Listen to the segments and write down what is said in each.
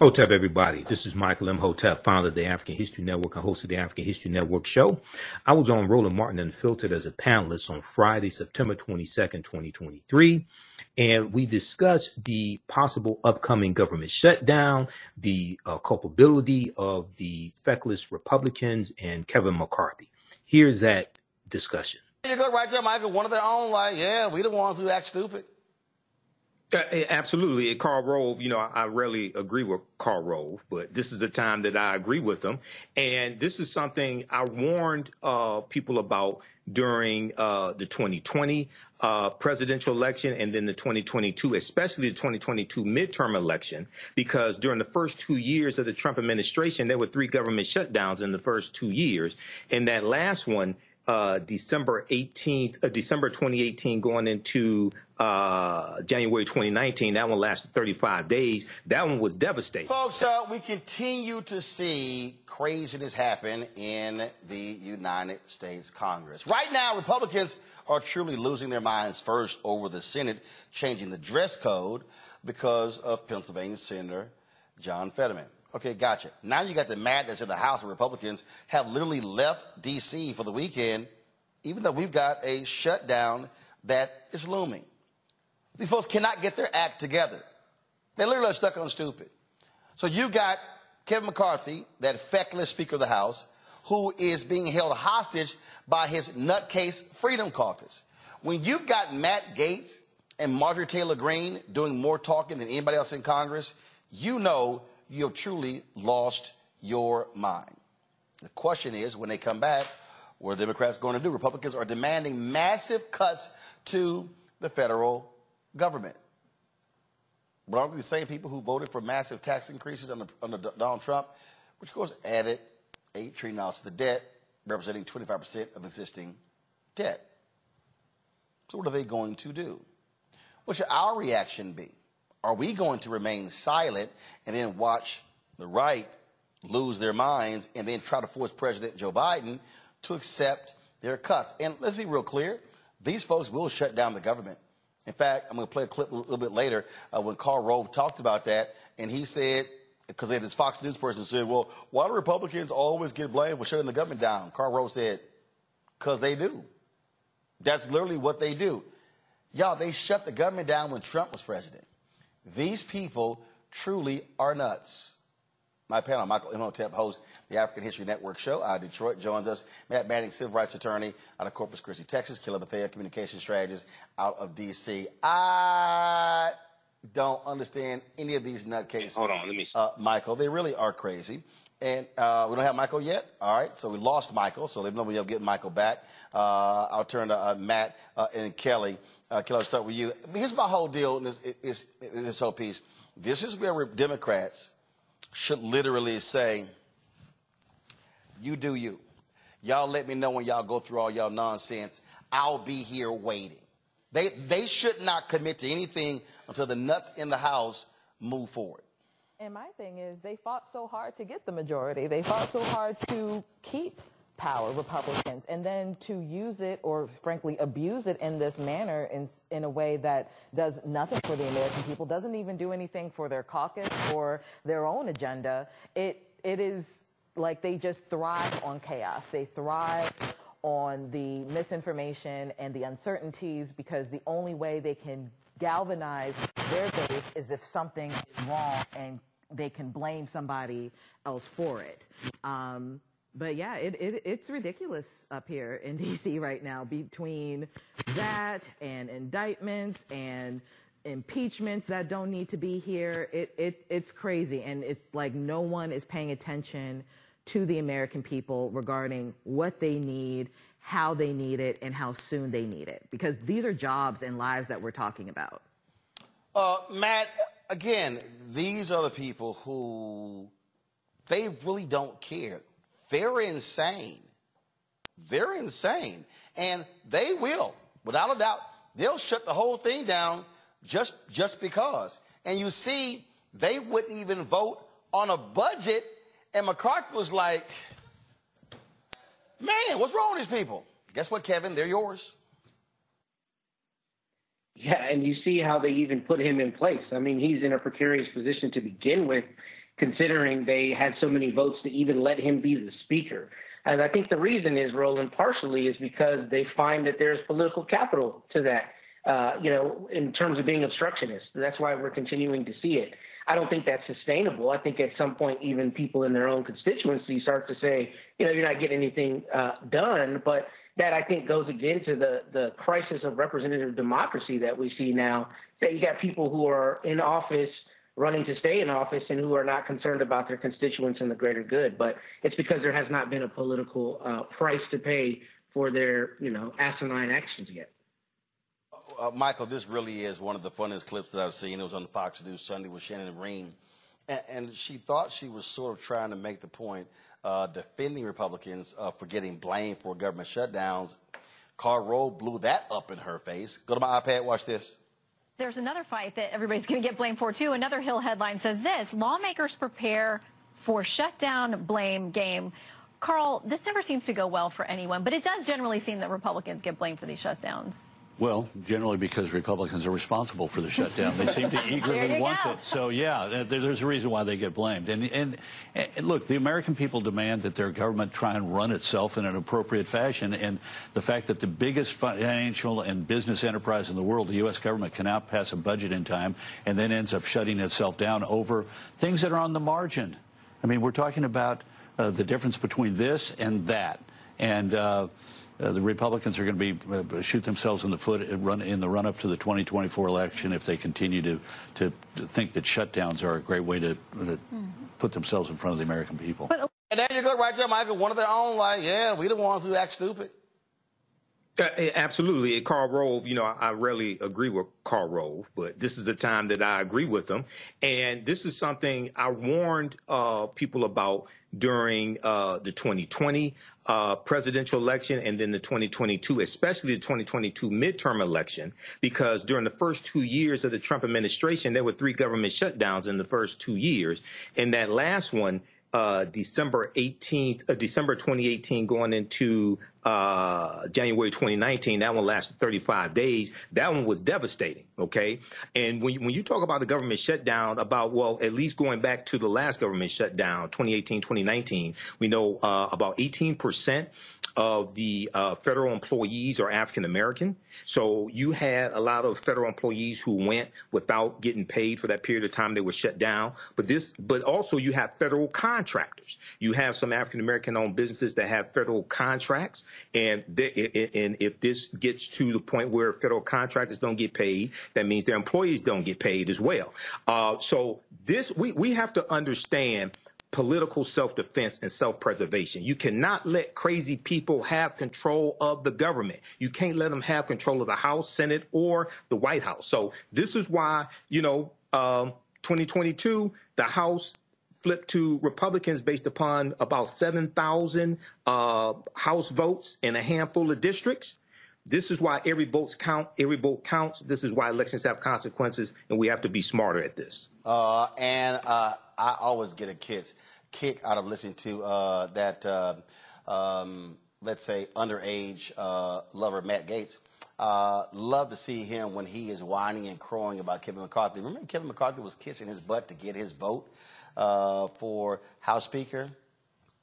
Hotep, everybody. This is Michael M. Hotep, founder of the African History Network and host of the African History Network show. I was on Roland Martin Unfiltered as a panelist on Friday, September 22nd, 2023, and we discussed the possible upcoming government shutdown, the culpability of the feckless Republicans, and Kevin McCarthy. Here's that discussion. You look right there, Michael, one of their own, like, yeah, we the ones who act stupid. Absolutely. Karl Rove, you know, I rarely agree with Karl Rove, but this is the time that I agree with him. And this is something I warned people about during the 2020 presidential election and then the 2022, especially the 2022 midterm election, because during the first 2 years of the Trump administration, there were three government shutdowns in the first 2 years. And that last one, December 2018 going into January 2019. That one lasted 35 days. That one was devastating. Folks, we continue to see craziness happen in the United States Congress. Right now, Republicans are truly losing their minds first over the Senate changing the dress code because of Pennsylvania Senator John Fetterman. Okay, gotcha. Now you got the madness in the House of Republicans have literally left D.C. for the weekend, even though we've got a shutdown that is looming. These folks cannot get their act together. They literally are stuck on stupid. So you got Kevin McCarthy, that feckless Speaker of the House, who is being held hostage by his nutcase Freedom Caucus. When you've got Matt Gaetz and Marjorie Taylor Greene doing more talking than anybody else in Congress, you know you have truly lost your mind. The question is, when they come back, what are Democrats going to do? Republicans are demanding massive cuts to the federal government. But aren't the same people who voted for massive tax increases under Donald Trump, which of course added $8 trillion to the debt, representing 25% of existing debt? So what are they going to do? What should our reaction be? Are we going to remain silent and then watch the right lose their minds and then try to force President Joe Biden to accept their cuts? And let's be real clear, these folks will shut down the government. In fact, I'm going to play a clip a little bit later when Karl Rove talked about that, and he said, because this Fox News person said, well, why do Republicans always get blamed for shutting the government down? Karl Rove said, because they do. That's literally what they do. Y'all, they shut the government down when Trump was president. These people truly are nuts. My panel, Michael M. Hotep, host the African History Network show out of Detroit, joins us. Matt Manning, civil rights attorney out of Corpus Christi, Texas. Killa Bethea, communication strategist out of D.C. I don't understand any of these nutcases. Hold on, let me. Michael, they really are crazy. And we don't have Michael yet. All right, so we lost Michael, so let me know when you'll get Michael back. I'll turn to Matt and Kelly. Kelly, I'll start with you. Here's my whole deal in this whole piece. This is where Democrats should literally say, you do you. Y'all let me know when y'all go through all y'all nonsense. I'll be here waiting. They should not commit to anything until the nuts in the House move forward. And my thing is, they fought so hard to get the majority. They fought so hard to keep power, Republicans, and then to use it or, frankly, abuse it in this manner in a way that does nothing for the American people, doesn't even do anything for their caucus or their own agenda. It is like they just thrive on chaos. They thrive on the misinformation and the uncertainties because the only way they can galvanize their base is if something is wrong and they can blame somebody else for it. But yeah, it's ridiculous up here in D.C. right now between that and indictments and impeachments that don't need to be here. It's crazy. And it's like no one is paying attention to the American people regarding what they need, how they need it, and how soon they need it. Because these are jobs and lives that we're talking about. Matt, again, these are the people who they really don't care. They're insane. They're insane. And they will, without a doubt, they'll shut the whole thing down just because. And you see, they wouldn't even vote on a budget. And McCarthy was like, man, what's wrong with these people? Guess what, Kevin? They're yours. Yeah, and you see how they even put him in place. I mean, he's in a precarious position to begin with. considering they had so many votes to even let him be the speaker. And I think the reason is, Roland, partially is because they find that there's political capital to that, in terms of being obstructionist. That's why we're continuing to see it. I don't think that's sustainable. I think at some point even people in their own constituency start to say, you're not getting anything done. But that, I think, goes again to the crisis of representative democracy that we see now. That you got people who are in office running to stay in office and who are not concerned about their constituents and the greater good. But it's because there has not been a political price to pay for their, asinine actions yet. Michael, this really is one of the funniest clips that I've seen. It was on Fox News Sunday with Shannon Ream, and she thought she was sort of trying to make the point defending Republicans for getting blamed for government shutdowns. Karl Rove blew that up in her face. Go to my iPad, watch this. There's another fight that everybody's going to get blamed for, too. Another Hill headline says this: lawmakers prepare for shutdown blame game. Karl, this never seems to go well for anyone, but it does generally seem that Republicans get blamed for these shutdowns. Well, generally because Republicans are responsible for the shutdown. They seem to eagerly want it. So, yeah, there's a reason why they get blamed. And look, the American people demand that their government try and run itself in an appropriate fashion. And the fact that the biggest financial and business enterprise in the world, the U.S. government, cannot pass a budget in time and then ends up shutting itself down over things that are on the margin. I mean, we're talking about the difference between this and that. And the Republicans are going to be shoot themselves in the foot and run up to the 2024 election if they continue to think that shutdowns are a great way to put themselves in front of the American people. And there you go right there, Michael. One of their own, like, yeah, we the ones who act stupid. Absolutely. Karl Rove, I rarely agree with Karl Rove, but this is the time that I agree with him. And this is something I warned people about during the 2020 presidential election and then the 2022, especially the 2022 midterm election, because during the first 2 years of the Trump administration, there were 3 government shutdowns in the first 2 years. And that last one, December 2018 going into January 2019, that one lasted 35 days. That one was devastating, okay? And when you talk about the government shutdown, at least going back to the last government shutdown, 2018, 2019, we know about 18% of the federal employees are African American. So you had a lot of federal employees who went without getting paid for that period of time. They were shut down. But also you have federal contractors. You have some African American owned businesses that have federal contracts. And if this gets to the point where federal contractors don't get paid, that means their employees don't get paid as well. So this, we have to understand political self-defense and self-preservation. You cannot let crazy people have control of the government. You can't let them have control of the House, Senate, or the White House. So this is why, 2022, the House flipped to Republicans based upon about 7,000 House votes in a handful of districts. This is why every vote counts. This is why elections have consequences, and we have to be smarter at this. I always get a kick out of listening to let's say, underage lover Matt Gaetz. Love to see him when he is whining and crowing about Kevin McCarthy. Remember Kevin McCarthy was kissing his butt to get his vote for House Speaker?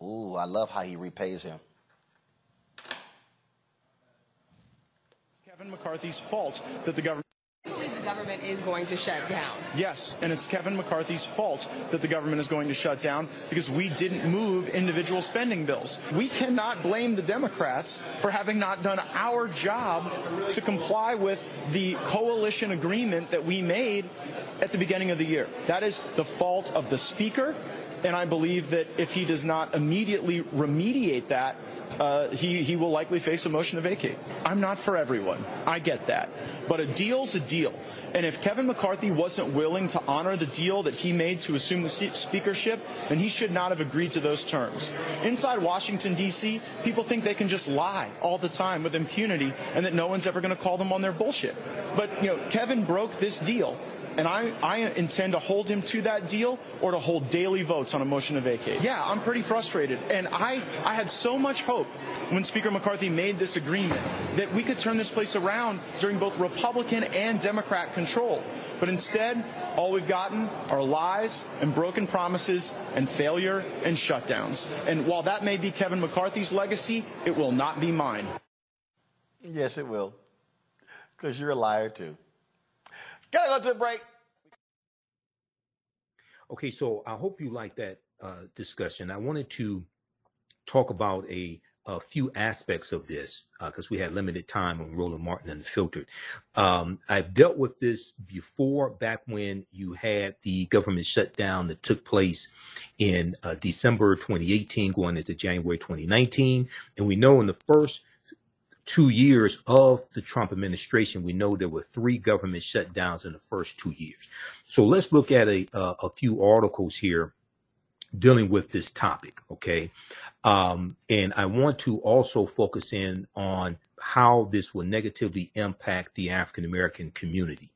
Ooh, I love how he repays him. It's Kevin McCarthy's fault that the government... government is going to shut down. Yes, and it's Kevin McCarthy's fault that the government is going to shut down because we didn't move individual spending bills. We cannot blame the Democrats for having not done our job to comply with the coalition agreement that we made at the beginning of the year. That is the fault of the Speaker, and I believe that if he does not immediately remediate that, he will likely face a motion to vacate. I'm not for everyone. I get that. But a deal's a deal. And if Kevin McCarthy wasn't willing to honor the deal that he made to assume the speakership, then he should not have agreed to those terms. Inside Washington, D.C., people think they can just lie all the time with impunity and that no one's ever going to call them on their bullshit. But, Kevin broke this deal And I intend to hold him to that deal or to hold daily votes on a motion to vacate. Yeah, I'm pretty frustrated. And I had so much hope when Speaker McCarthy made this agreement that we could turn this place around during both Republican and Democrat control. But instead, all we've gotten are lies and broken promises and failure and shutdowns. And while that may be Kevin McCarthy's legacy, it will not be mine. Yes, it will. Because you're a liar, too. Gotta go to the break. Okay, so I hope you like that discussion. I wanted to talk about a few aspects of this because we had limited time on Roland Martin Unfiltered. I've dealt with this before, back when you had the government shutdown that took place in December 2018 going into January 2019. And we know in the first 2 years of the Trump administration, we know there were 3 government shutdowns in the first 2 years. So let's look at a few articles here dealing with this topic, okay? And I want to also focus in on how this will negatively impact the African-American community.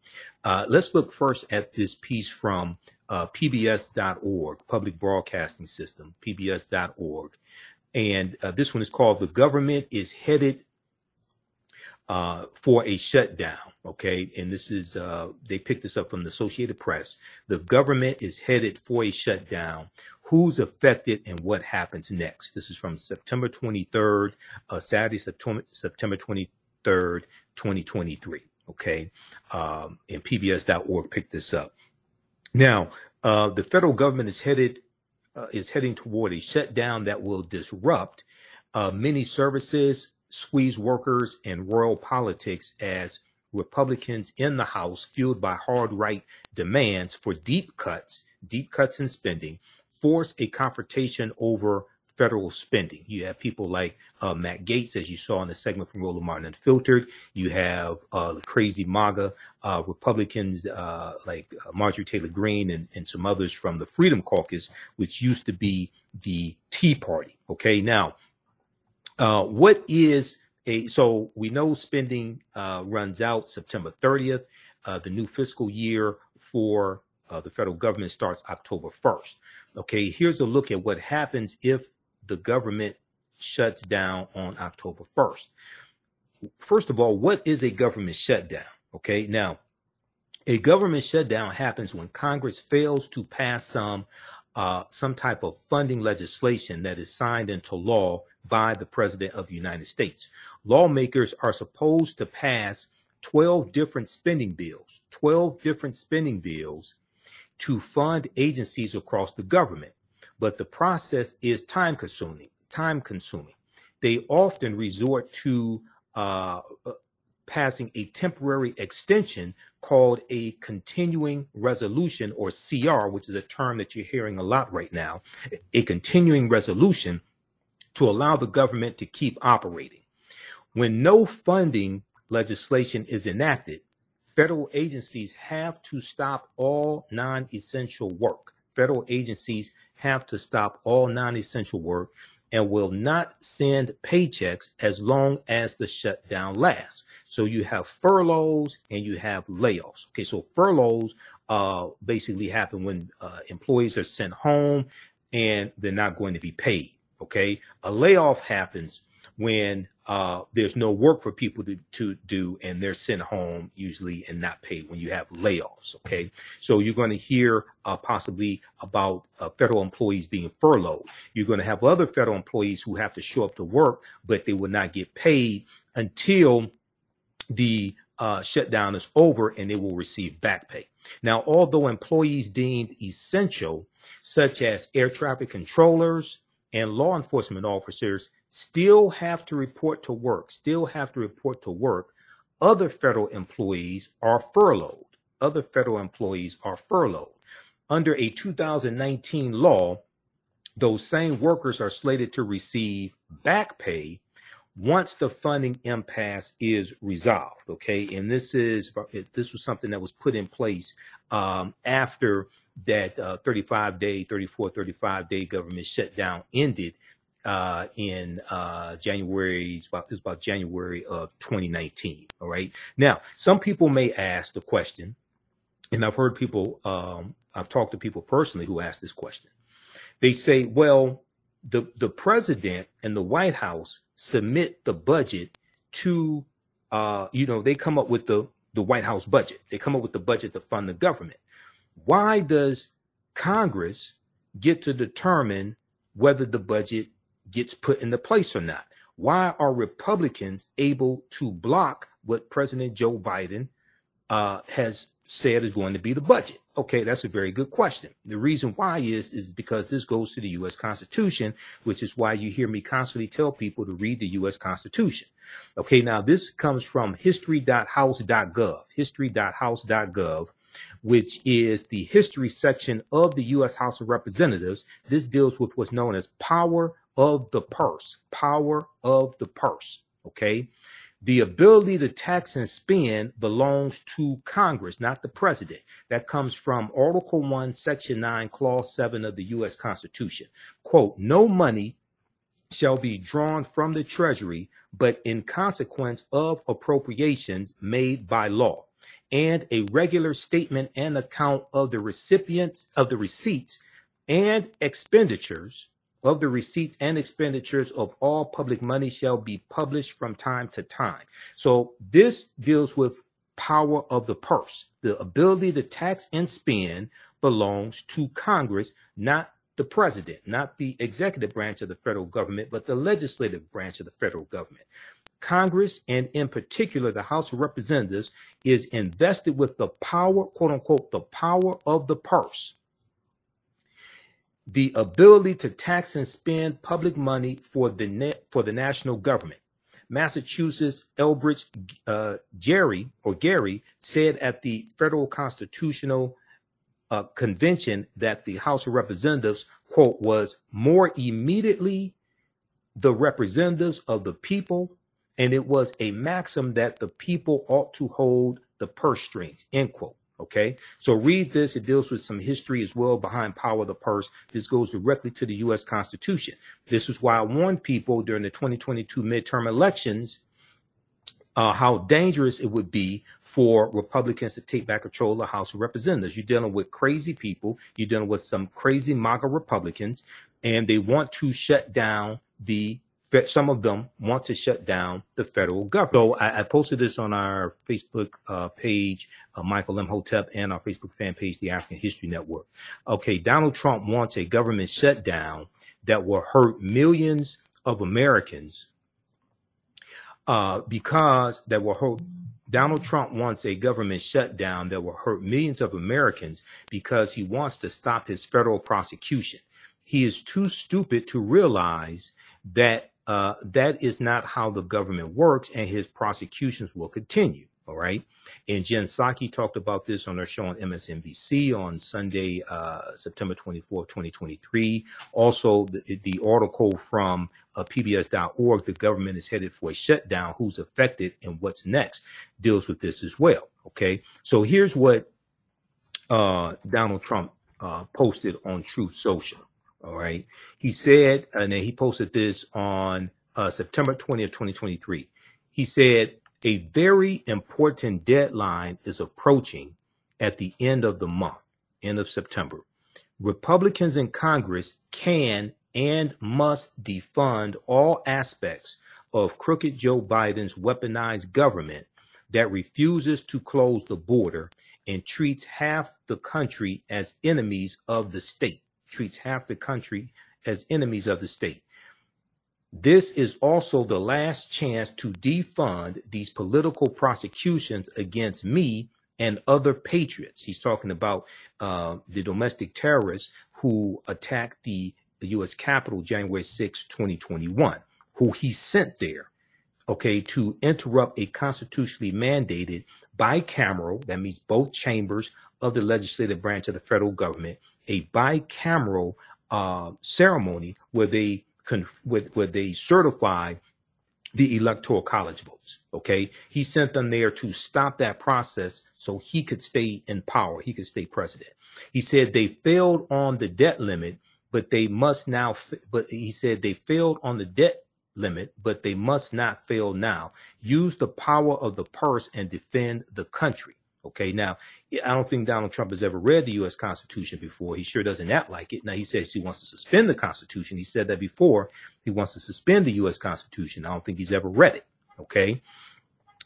Let's look first at this piece from PBS.org, Public Broadcasting System, PBS.org. And this one is called "The Government is Headed for a Shutdown," okay? And this is, they picked this up from the Associated Press. "The government is headed for a shutdown. Who's affected and what happens next?" This is from September 23rd, Saturday, September 23rd, 2023, okay? And PBS.org picked this up. Now, the federal government is heading toward a shutdown that will disrupt many services, squeeze workers, and royal politics as Republicans in the House, fueled by hard right demands for deep cuts in spending, force a confrontation over federal spending. You have people like Matt Gaetz, as you saw in the segment from Roland Martin Unfiltered. You have the crazy MAGA Republicans like Marjorie Taylor Greene and some others from the Freedom Caucus, which used to be the Tea Party. Okay, now, so we know spending runs out September 30th. The new fiscal year for the federal government starts October 1st. Okay, here's a look at what happens if the government shuts down on October 1st. First of all, what is a government shutdown? Okay, now, a government shutdown happens when Congress fails to pass some type of funding legislation that is signed into law by the President of the United States. Lawmakers are supposed to pass 12 different spending bills to fund agencies across the government, but the process is time consuming. They often resort to passing a temporary extension called a continuing resolution, or CR, which is a term that you're hearing a lot right now, a continuing resolution to allow the government to keep operating. When no funding legislation is enacted, federal agencies have to stop all non-essential work. Federal agencies have to stop all non-essential work and will not send paychecks as long as the shutdown lasts. So you have furloughs and you have layoffs. Okay, so furloughs basically happen when employees are sent home and they're not going to be paid. Okay, a layoff happens when there's no work for people to do and they're sent home usually and not paid, when you have layoffs. Okay, so you're going to hear possibly about federal employees being furloughed. You're going to have other federal employees who have to show up to work, but they will not get paid until the shutdown is over, and they will receive back pay. Now, although employees deemed essential, such as air traffic controllers and law enforcement officers, still have to report to work, other federal employees are furloughed. Under a 2019 law, those same workers are slated to receive back pay once the funding impasse is resolved. Okay, and this was something that was put in place after that 35-day government shutdown ended in January. It was about January of 2019. All right. Now, some people may ask the question, and I've heard people, I've talked to people personally who ask this question. They say, well, the president and the White House submit the budget to, they come up with the White House budget. They come up with the budget to fund the government. Why does Congress get to determine whether the budget gets put into place or not? Why are Republicans able to block what President Joe Biden has said is going to be the budget? Okay, that's a very good question. The reason why is because this goes to the U.S. Constitution, which is why you hear me constantly tell people to read the U.S. Constitution. Okay, now this comes from history.house.gov, history.house.gov, which is the history section of the U.S. House of Representatives. This deals with what's known as power of the purse, power of the purse. Okay, the ability to tax and spend belongs to Congress, not the president. That comes from Article 1, Section 9, Clause 7 of the U.S. Constitution. Quote, no money shall be drawn from the Treasury, but in consequence of appropriations made by law, and a regular statement and account of the recipients of the receipts and expenditures of the receipts and expenditures of all public money shall be published from time to time. So this deals with power of the purse. The ability to tax and spend belongs to Congress, not the president, not the executive branch of the federal government, but the legislative branch of the federal government. Congress, and in particular, the House of Representatives, is invested with the power, quote unquote, the power of the purse. The ability to tax and spend public money for the national government. Massachusetts Elbridge Gerry said at the Federal Constitutional Convention that the House of Representatives, quote, was more immediately the representatives of the people, and it was a maxim that the people ought to hold the purse strings, end quote. OK, so read this. It deals with some history as well behind power of the purse. This goes directly to the U.S. Constitution. This is why I warned people during the 2022 midterm elections how dangerous it would be for Republicans to take back control of the House of Representatives. You're dealing with crazy people. You're dealing with some crazy MAGA Republicans, and they want to shut down some of them want to shut down the federal government. So I posted this on our Facebook page, Michael M. Hotep, and our Facebook fan page, the African History Network. Okay, Donald Trump wants a government shutdown that will hurt millions of Americans Donald Trump wants a government shutdown that will hurt millions of Americans because he wants to stop his federal prosecution. He is too stupid to realize that that is not how the government works, and his prosecutions will continue. All right. And Jen Psaki talked about this on her show on MSNBC on Sunday, September 24, 2023. Also, the article from PBS.org, the government is headed for a shutdown, who's affected and what's next, deals with this as well. OK, so here's what Donald Trump posted on Truth Social. All right. He said, and then he posted this on September 20th, 2023. He said, a very important deadline is approaching at the end of the month, end of September. Republicans in Congress can and must defund all aspects of crooked Joe Biden's weaponized government that refuses to close the border and treats half the country as enemies of the state. Treats half the country as enemies of the state. This is also the last chance to defund these political prosecutions against me and other patriots. He's talking about the domestic terrorists who attacked the U.S. Capitol January 6, 2021, who he sent there, okay, to interrupt a constitutionally mandated bicameral, that means both chambers of the legislative branch of the federal government, a bicameral ceremony where they certify the Electoral College votes. OK, he sent them there to stop that process so he could stay in power. He could stay president. He said they failed on the debt limit, but they must now. But he said they failed on the debt limit, but they must not fail now. Use the power of the purse and defend the country. OK, now, I don't think Donald Trump has ever read the U.S. Constitution before. He sure doesn't act like it. Now, he says he wants to suspend the Constitution. He said that before. He wants to suspend the U.S. Constitution. I don't think he's ever read it. OK,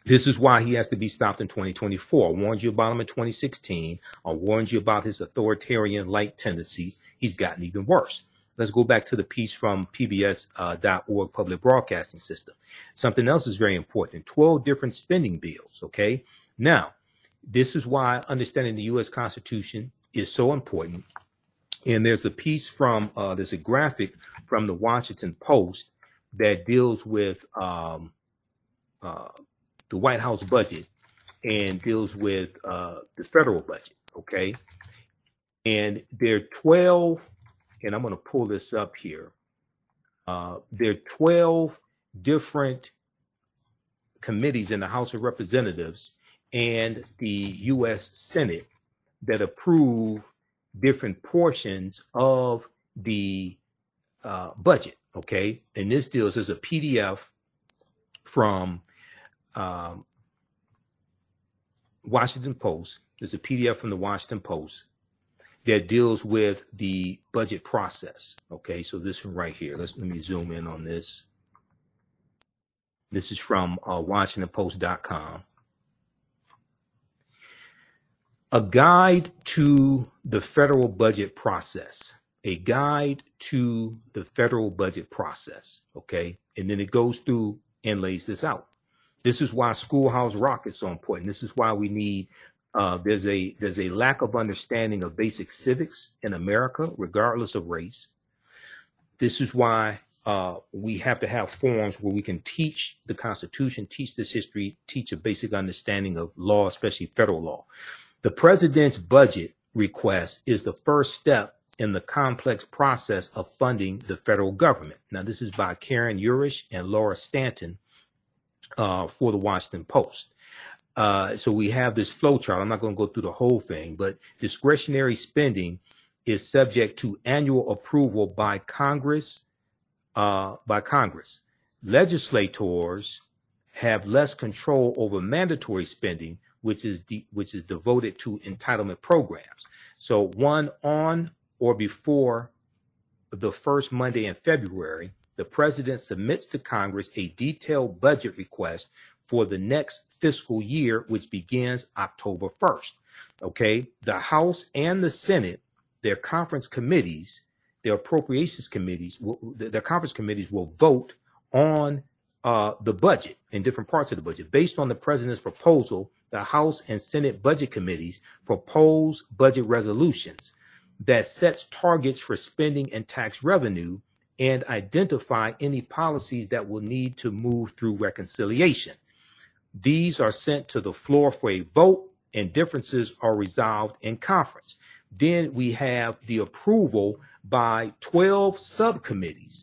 this is why he has to be stopped in 2024. I warned you about him in 2016. I warned you about his authoritarian-like tendencies. He's gotten even worse. Let's go back to the piece from PBS.org Public Broadcasting System. Something else is very important. 12 different spending bills. OK, now, this is why understanding the U.S. Constitution is so important. And there's a piece from there's a graphic from the Washington Post that deals with the White House budget and deals with the federal budget. OK, and there are 12, and I'm going to pull this up here. There are 12 different committees in the House of Representatives and the U.S. Senate that approve different portions of the budget. OK, and this deals is a PDF from Washington Post. There's a PDF from the Washington Post that deals with the budget process. OK, so this one right here, let me zoom in on this. This is from WashingtonPost.com. A guide to the federal budget process, a guide to the federal budget process. OK, and then it goes through and lays this out. This is why Schoolhouse Rock is so important. This is why we need there's a lack of understanding of basic civics in America, regardless of race. This is why we have to have forums where we can teach the Constitution, teach this history, teach a basic understanding of law, especially federal law. The president's budget request is the first step in the complex process of funding the federal government. Now, this is by Karen Urish and Laura Stanton for the Washington Post. So we have this flow chart. I'm not going to go through the whole thing, but discretionary spending is subject to annual approval by Congress. Legislators have less control over mandatory spending, which is devoted to entitlement programs. So one on or before the first Monday in February, the president submits to Congress a detailed budget request for the next fiscal year, which begins October 1st. OK, the House and the Senate, their conference committees, their appropriations committees, their conference committees will vote on the budget and different parts of the budget based on the president's proposal. The House and Senate budget committees propose budget resolutions that sets targets for spending and tax revenue and identify any policies that will need to move through reconciliation. These are sent to the floor for a vote and differences are resolved in conference. Then we have the approval by 12 subcommittees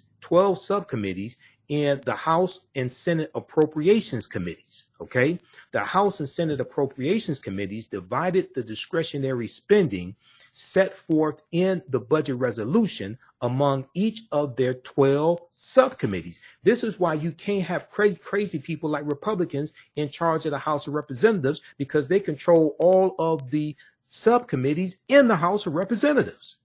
in the House and Senate Appropriations Committees. OK, the House and Senate Appropriations Committees divided the discretionary spending set forth in the budget resolution among each of their 12 subcommittees. This is why you can't have crazy people like Republicans in charge of the House of Representatives, because they control all of the subcommittees in the House of Representatives.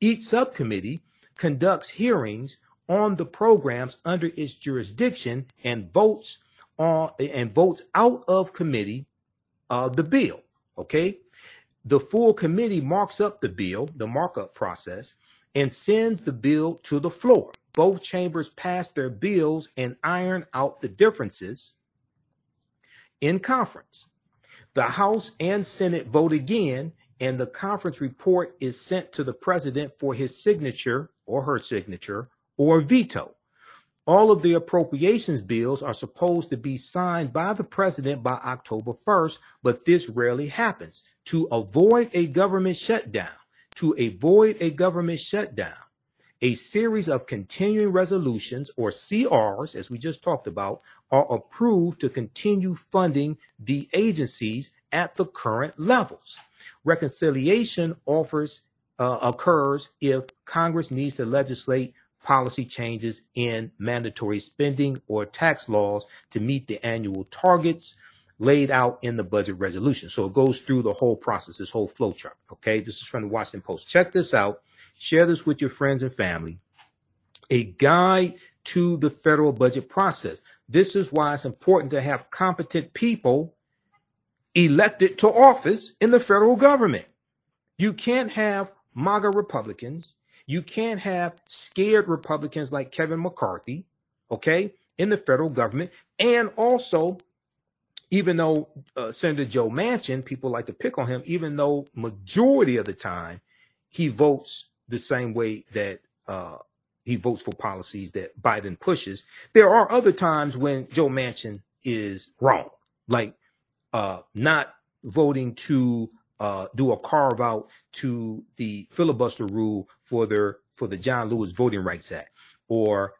Each subcommittee conducts hearings on the programs under its jurisdiction and votes on and votes out of committee the bill. OK, the full committee marks up the bill, the markup process, and sends the bill to the floor. Both chambers pass their bills and iron out the differences in conference. The House and Senate vote again, and the conference report is sent to the president for his signature or her signature or veto. All of the appropriations bills are supposed to be signed by the president by October 1st, but this rarely happens. To avoid a government shutdown, a series of continuing resolutions, or CRs, as we just talked about, are approved to continue funding the agencies at the current levels. Reconciliation occurs if Congress needs to legislate policy changes in mandatory spending or tax laws to meet the annual targets. laid out in the budget resolution. So it goes through the whole process, this whole flow chart. Okay, this is from the Washington Post. Check this out. Share this with your friends and family. A guide to the federal budget process. This is why it's important to have competent people elected to office in the federal government. You can't have MAGA Republicans. You can't have scared Republicans like Kevin McCarthy, okay, in the federal government. And also, even though Senator Joe Manchin, people like to pick on him, even though majority of the time he votes the same way that he votes for policies that Biden pushes, there are other times when Joe Manchin is wrong, like not voting to do a carve out to the filibuster rule for the John Lewis Voting Rights Act, or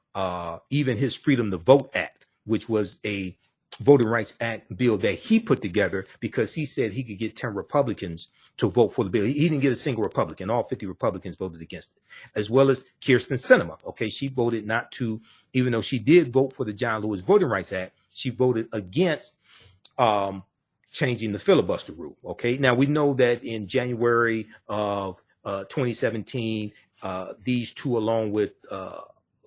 even his Freedom to Vote Act, which was a Voting Rights Act bill that he put together because he said he could get 10 Republicans to vote for the bill. He didn't get a single Republican. All 50 Republicans voted against it, as well as Kyrsten Sinema. OK, she voted not to, even though she did vote for the John Lewis Voting Rights Act, she voted against changing the filibuster rule. OK, now we know that in January of 2017, these two, along with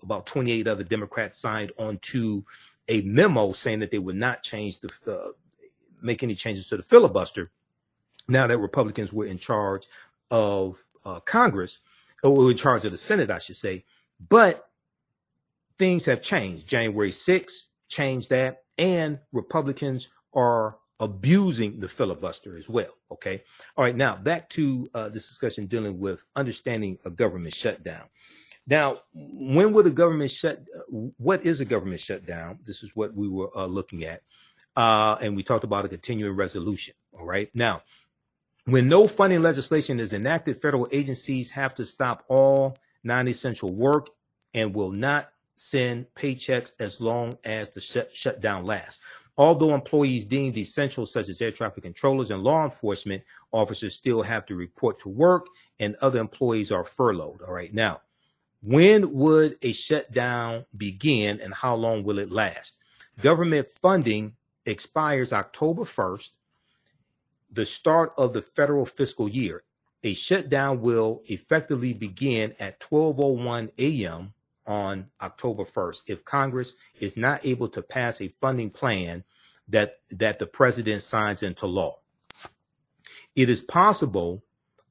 about 28 other Democrats, signed on to a memo saying that they would not change the make any changes to the filibuster now that Republicans were in charge of Congress, or in charge of the Senate, I should say. But things have changed. January 6th changed that, and Republicans are abusing the filibuster as well. OK. All right. Now back to this discussion dealing with understanding a government shutdown. Now, when would a government shut? What is a government shutdown? This is what we were looking at. And we talked about a continuing resolution. All right. Now, when no funding legislation is enacted, federal agencies have to stop all non-essential work and will not send paychecks as long as the shutdown lasts. Although employees deemed essential, such as air traffic controllers and law enforcement officers, still have to report to work, and other employees are furloughed. All right. Now, when would a shutdown begin, and how long will it last? Government funding expires October 1st, the start of the federal fiscal year. A shutdown will effectively begin at 12:01 a.m. on October 1st if Congress is not able to pass a funding plan that the president signs into law. It is possible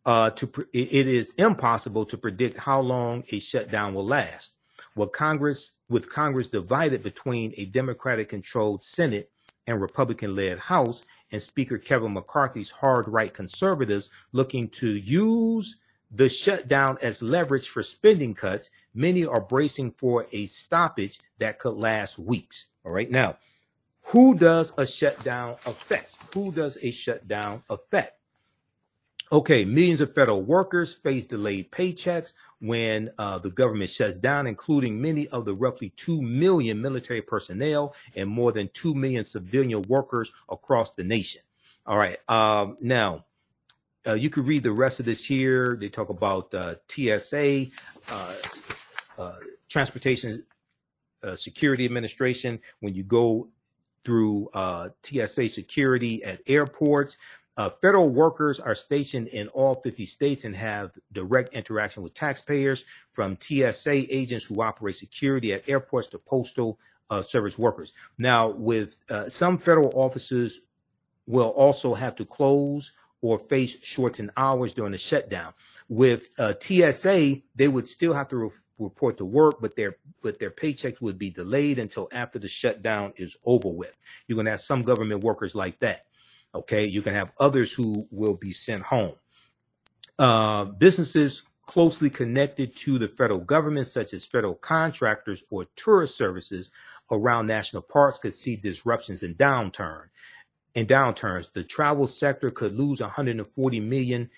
it is impossible to predict how long a shutdown will last. With Congress divided between a Democratic-controlled Senate and Republican-led House, and Speaker Kevin McCarthy's hard-right conservatives looking to use the shutdown as leverage for spending cuts, many are bracing for a stoppage that could last weeks. All right. Now, who does a shutdown affect? Okay, millions of federal workers face delayed paychecks when the government shuts down, including many of the roughly 2 million military personnel and more than 2 million civilian workers across the nation. All right. Now, you can read the rest of this here. They talk about TSA, Transportation Security Administration. When you go through TSA security at airports, federal workers are stationed in all 50 states and have direct interaction with taxpayers, from TSA agents who operate security at airports to postal service workers. Now, with some federal offices will also have to close or face shortened hours during the shutdown. With TSA, they would still have to report to work, but their paychecks would be delayed until after the shutdown is over with. You're going to have some government workers like that. OK, you can have others who will be sent home. Businesses closely connected to the federal government, such as federal contractors or tourist services around national parks, could see disruptions and downturns. The travel sector could lose $140 million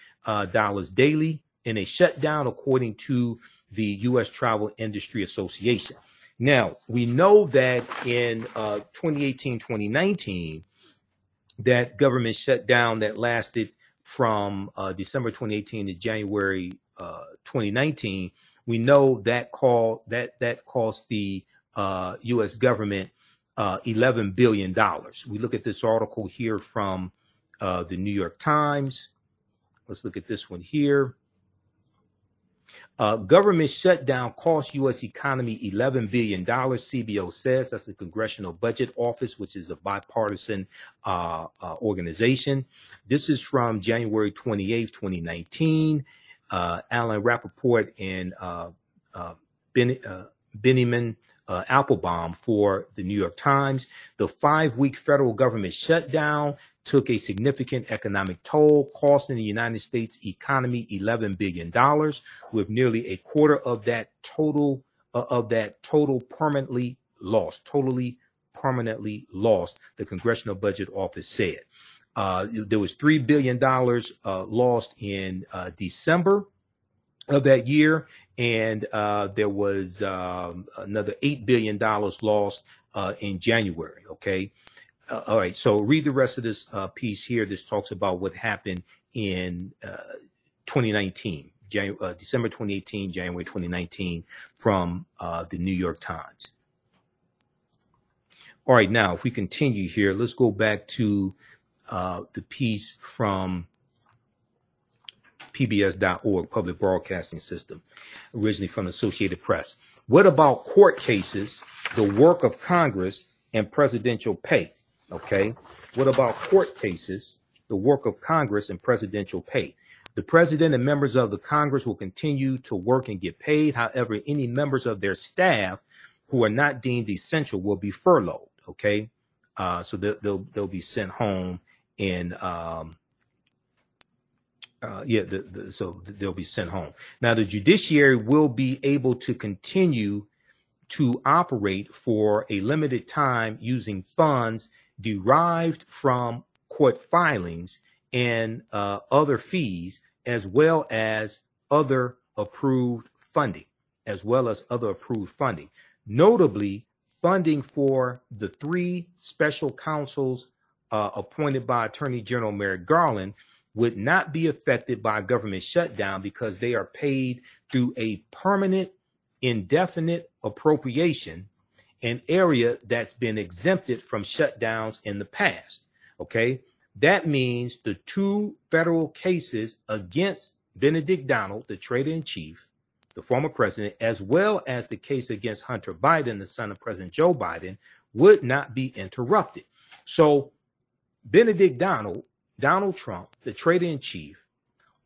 daily in a shutdown, according to the U.S. Travel Industry Association. Now, we know that in 2018, 2019, that government shutdown that lasted from December 2018 to January 2019, we know that caused the U.S. government $11 billion. We look at this article here from the New York Times. Let's look at this one here. Government shutdown costs U.S. economy $11 billion, CBO says. That's the Congressional Budget Office, which is a bipartisan organization. This is from January 28, 2019. Alan Rappaport and Benjamin Applebaum for the New York Times. The 5-week federal government shutdown took a significant economic toll, costing the United States economy $11 billion, with nearly a quarter of that total permanently lost, the Congressional Budget Office said. There was $3 billion lost in December of that year, and there was another $8 billion lost in January, okay? All right, so read the rest of this piece here. This talks about what happened in 2019, December 2018, January 2019, from the New York Times. All right, now, if we continue here, let's go back to the piece from PBS.org, Public Broadcasting System, originally from Associated Press. What about court cases, the work of Congress, and presidential pay? OK, what about court cases, the work of Congress and presidential pay? The president and members of the Congress will continue to work and get paid. However, any members of their staff who are not deemed essential will be furloughed. OK, so they'll be sent home and so they'll be sent home. Now, the judiciary will be able to continue to operate for a limited time using funds derived from court filings and other fees, as well as other approved funding, Notably, funding for the 3 special counsels appointed by Attorney General Merrick Garland would not be affected by government shutdown because they are paid through a permanent, indefinite appropriation, an area that's been exempted from shutdowns in the past. Okay, that means the 2 federal cases against Benedict Donald, the traitor in chief, the former president, as well as the case against Hunter Biden, the son of President Joe Biden, would not be interrupted. So Benedict Donald, Donald Trump, the traitor in chief,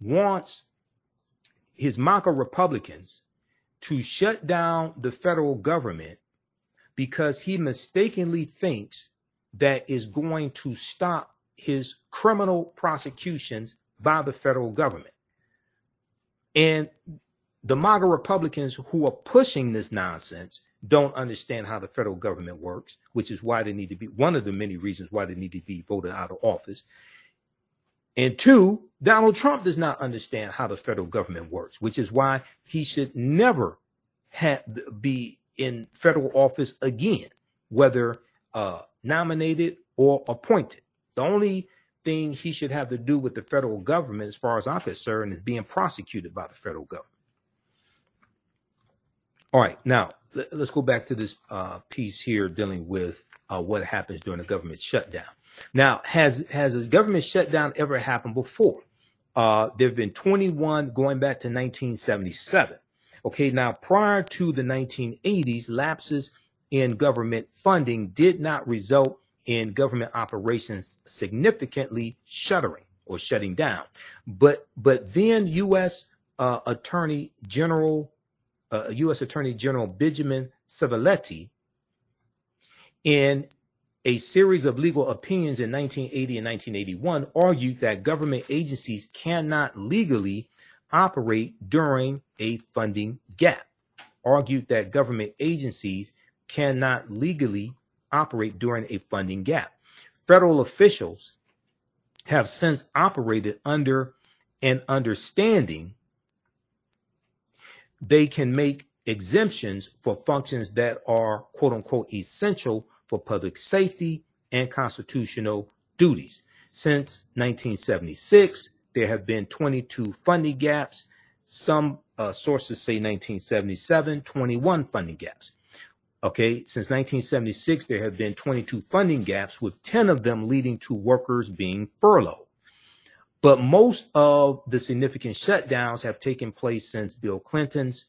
wants his MAGA Republicans to shut down the federal government because he mistakenly thinks that is going to stop his criminal prosecutions by the federal government. And the MAGA Republicans who are pushing this nonsense don't understand how the federal government works, which is why they need to be, one of the many reasons why they need to be voted out of office. And 2, Donald Trump does not understand how the federal government works, which is why he should never be in federal office again, whether nominated or appointed. The only thing he should have to do with the federal government, as far as I'm concerned, is being prosecuted by the federal government. All right, now let's go back to this piece here dealing with what happens during a government shutdown. Now, has a government shutdown ever happened before? There have been 21 going back to 1977. Okay, now prior to the 1980s, lapses in government funding did not result in government operations significantly shuttering or shutting down. But then U.S. Attorney General Benjamin Cervelletti, in a series of legal opinions in 1980 and 1981, argued that government agencies cannot legally operate during a funding gap. Federal officials have since operated under an understanding they can make exemptions for functions that are, quote unquote, essential for public safety and constitutional duties. Since 1976, there have been 22 funding gaps. Some sources say 1977, 21 funding gaps. Okay, since 1976, there have been 22 funding gaps, with 10 of them leading to workers being furloughed. But most of the significant shutdowns have taken place since Bill Clinton's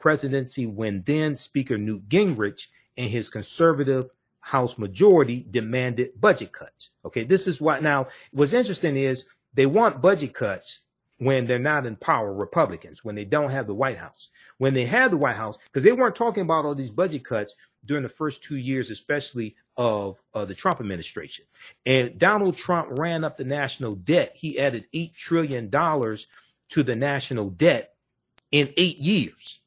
presidency, when then Speaker Newt Gingrich and his conservative House majority demanded budget cuts. Okay, this is why. Now, what's interesting is they want budget cuts when they're not in power, Republicans, when they don't have the White House. When they had the White House, because they weren't talking about all these budget cuts during the first 2 years, especially of the Trump administration. And Donald Trump ran up the national debt. He added $8 trillion to the national debt in 8 years.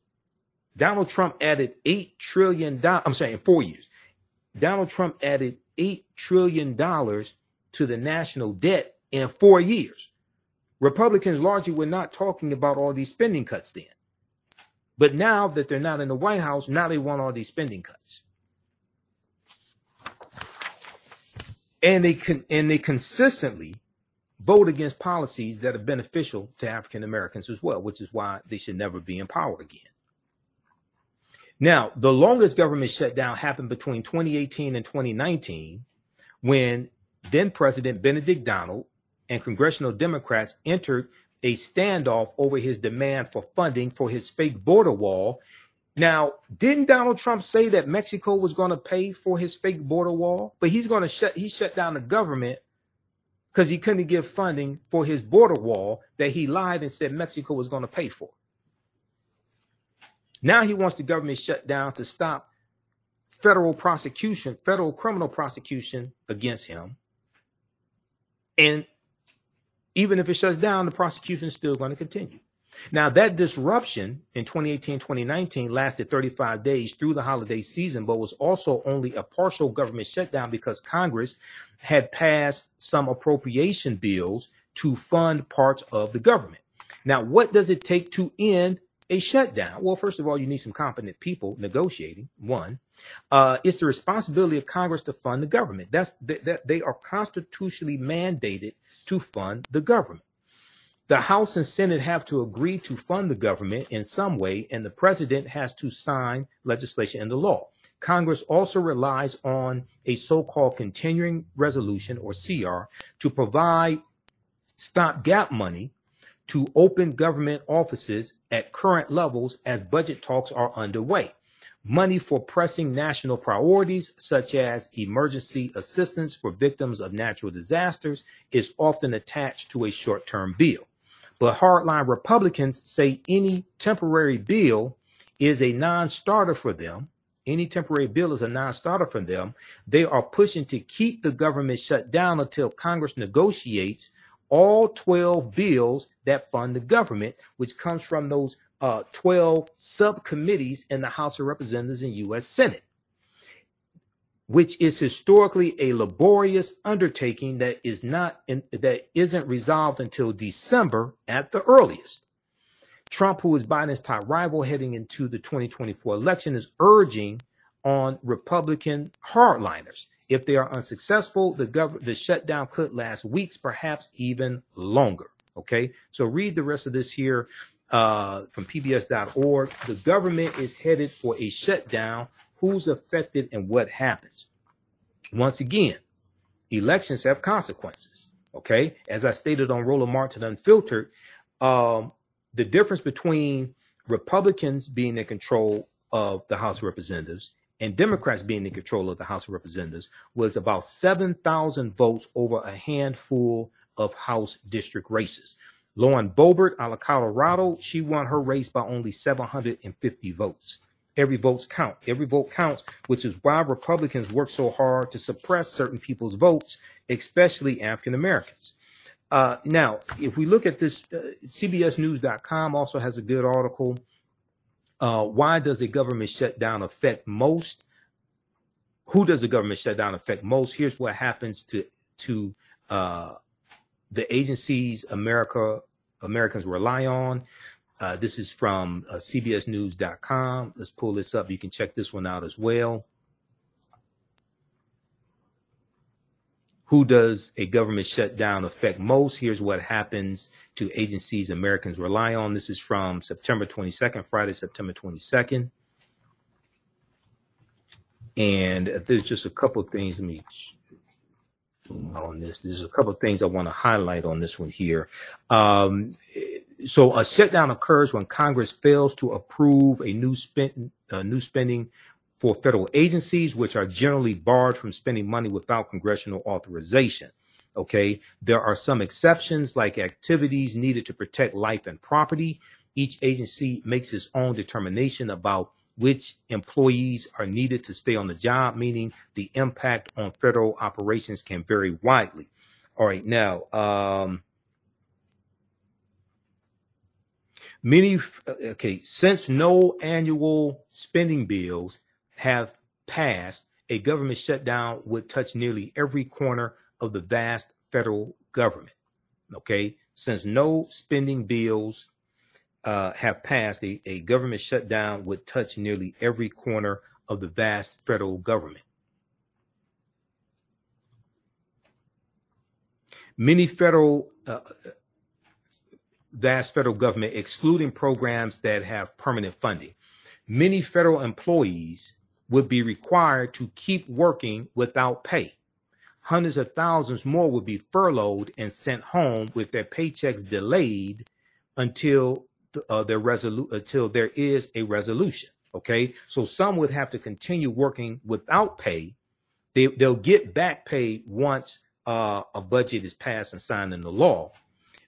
Donald Trump added $8 trillion. I'm sorry, in 4 years. Donald Trump added $8 trillion to the national debt in 4 years. Republicans largely were not talking about all these spending cuts then. But now that they're not in the White House, now they want all these spending cuts. And they consistently vote against policies that are beneficial to African Americans as well, which is why they should never be in power again. Now, the longest government shutdown happened between 2018 and 2019, when then President Benedict Donald and congressional Democrats entered a standoff over his demand for funding for his fake border wall. Now, didn't Donald Trump say that Mexico was going to pay for his fake border wall? But he's going to shut down the government because he couldn't give funding for his border wall that he lied and said Mexico was going to pay for. Now he wants the government shut down to stop federal prosecution, federal criminal prosecution against him. And even if it shuts down, the prosecution is still going to continue. Now, that disruption in 2018-2019 lasted 35 days through the holiday season, but was also only a partial government shutdown because Congress had passed some appropriation bills to fund parts of the government. Now, what does it take to end a shutdown? Well, first of all, you need some competent people negotiating. One, it's the responsibility of Congress to fund the government. That they are constitutionally mandated to fund the government. The House and Senate have to agree to fund the government in some way, and the president has to sign legislation into law. Congress also relies on a so-called continuing resolution, or CR, to provide stopgap money to open government offices at current levels as budget talks are underway. Money for pressing national priorities, such as emergency assistance for victims of natural disasters, is often attached to a short-term bill. But hardline Republicans say any temporary bill is a non-starter for them. Any temporary bill is a non-starter for them. They are pushing to keep the government shut down until Congress negotiates all 12 bills that fund the government, which comes from those 12 subcommittees in the House of Representatives and U.S. Senate, which is historically a laborious undertaking that is not that isn't resolved until December at the earliest. Trump, who is Biden's top rival heading into the 2024 election, is urging on Republican hardliners. If they are unsuccessful, the shutdown could last weeks, perhaps even longer. Okay, so read the rest of this here. From PBS.org, the government is headed for a shutdown. Who's affected and what happens? Once again, elections have consequences. Okay, as I stated on Roland Martin Unfiltered, the difference between Republicans being in control of the House of Representatives and Democrats being in control of the House of Representatives was about 7,000 votes over a handful of House district races. Lauren Boebert out of Colorado, she won her race by only 750 votes. Every vote counts. Every vote counts, which is why Republicans work so hard to suppress certain people's votes, especially African Americans. Now, if we look at this, CBSnews.com also has a good article. Why does a government shutdown affect most? Who does a government shutdown affect most? Here's what happens to the agencies Americans rely on. This is from CBSnews.com. Let's pull this up. You can check this one out as well. Who does a government shutdown affect most? Here's what happens to agencies Americans rely on. This is from September 22nd, Friday, September 22nd. And there's just a couple of things. Let me zoom out on this. There's a couple of things I want to highlight on this one here. So a shutdown occurs when Congress fails to approve a new spending for federal agencies, which are generally barred from spending money without congressional authorization. OK, there are some exceptions, like activities needed to protect life and property. Each agency makes its own determination about which employees are needed to stay on the job, meaning the impact on federal operations can vary widely. All right. Now, since no annual spending bills have passed, a government shutdown would touch nearly every corner of the vast federal government. Okay, since no spending bills have passed, a government shutdown would touch nearly every corner of the vast federal government. Many vast federal government, excluding programs that have permanent funding. Many federal employees would be required to keep working without pay. Hundreds of thousands more would be furloughed and sent home with their paychecks delayed until there is a resolution. OK, so some would have to continue working without pay. They'll get back pay once a budget is passed and signed into law.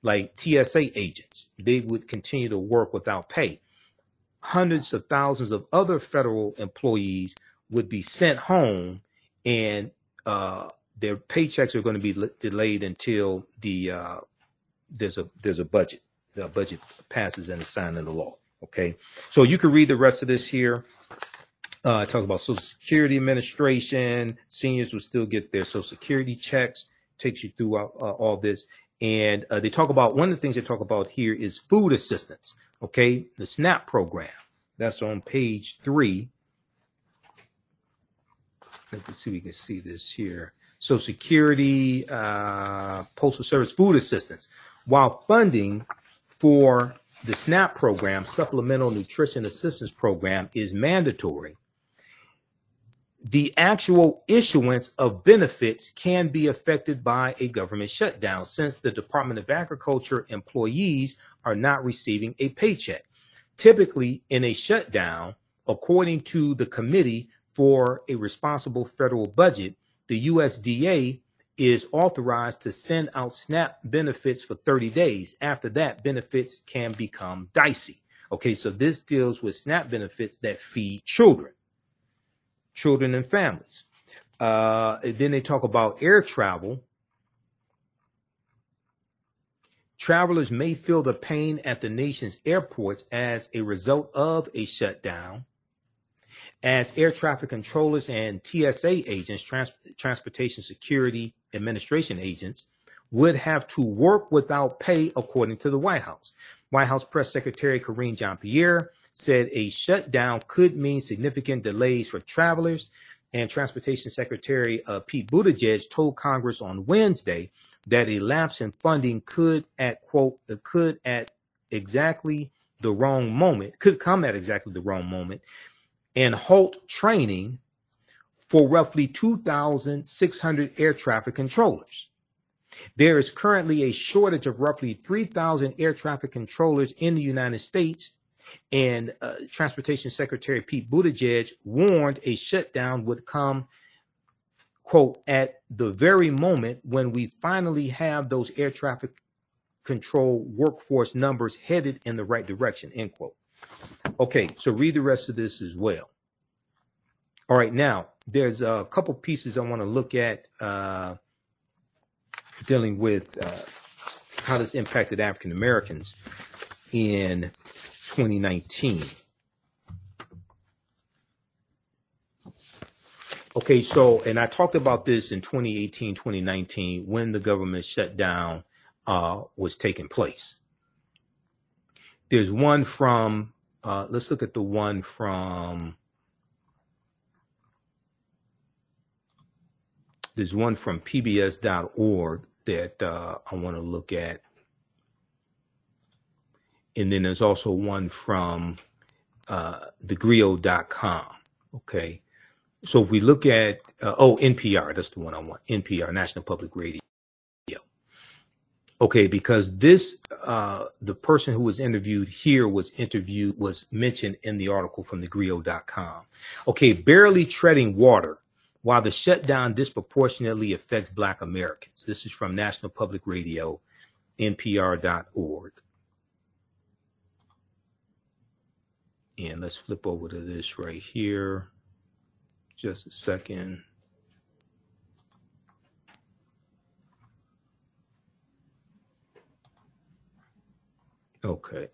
Like TSA agents, they would continue to work without pay. Hundreds of thousands of other federal employees would be sent home, and their paychecks are going to be delayed until there's a budget. The budget passes and is signed into law. Okay, so you can read the rest of this here. It talks about Social Security Administration. Seniors will still get their Social Security checks. Takes you through all this. And they talk about, one of the things they talk about here is food assistance. Okay, the SNAP program. That's on page 3. Let's see if we can see this here. Social Security, Postal Service, food assistance. While funding for the SNAP program, Supplemental Nutrition Assistance Program, is mandatory, the actual issuance of benefits can be affected by a government shutdown, since the Department of Agriculture employees are not receiving a paycheck. Typically, in a shutdown, according to the Committee for a Responsible Federal Budget, the USDA is authorized to send out SNAP benefits for 30 days. After that, benefits can become dicey. Okay, so this deals with SNAP benefits that feed children and families. Then they talk about air travel. Travelers may feel the pain at the nation's airports as a result of a shutdown. As air traffic controllers and TSA agents, Transportation Security Administration agents, would have to work without pay, according to the White House. White House Press Secretary Karine Jean-Pierre said a shutdown could mean significant delays for travelers, and Transportation Secretary Pete Buttigieg told Congress on Wednesday that a lapse in funding could come at exactly the wrong moment, and halt training for roughly 2,600 air traffic controllers. There is currently a shortage of roughly 3,000 air traffic controllers in the United States, and Transportation Secretary Pete Buttigieg warned a shutdown would come, quote, at the very moment when we finally have those air traffic control workforce numbers headed in the right direction, end quote. Okay, so read the rest of this as well. All right, now there's a couple pieces I want to look at dealing with how this impacted African Americans in 2019. Okay, so, and I talked about this in 2018, 2019, when the government shutdown was taking place. There's one from, let's look at the one from, there's one from PBS.org that I want to look at. And then there's also one from thegrio.com. Okay. So if we look at, NPR, that's the one I want, NPR, National Public Radio. Okay, because this, the person who was interviewed here was mentioned in the article from thegrio.com. Okay, barely treading water while the shutdown disproportionately affects Black Americans. This is from National Public Radio, NPR.org. And let's flip over to this right here. Just a second. Okay.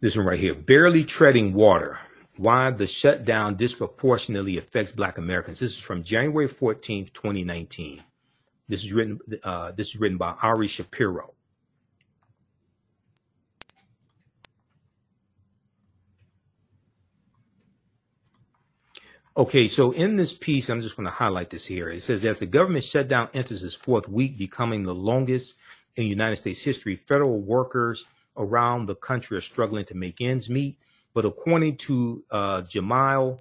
This one right here. Barely treading water. Why the shutdown disproportionately affects Black Americans. This is from January 14th, 2019. This is written by Ari Shapiro. Okay, so in this piece, I'm just going to highlight this here. It says, as the government shutdown enters its fourth week, becoming the longest in United States history, federal workers around the country are struggling to make ends meet. But according to Jamal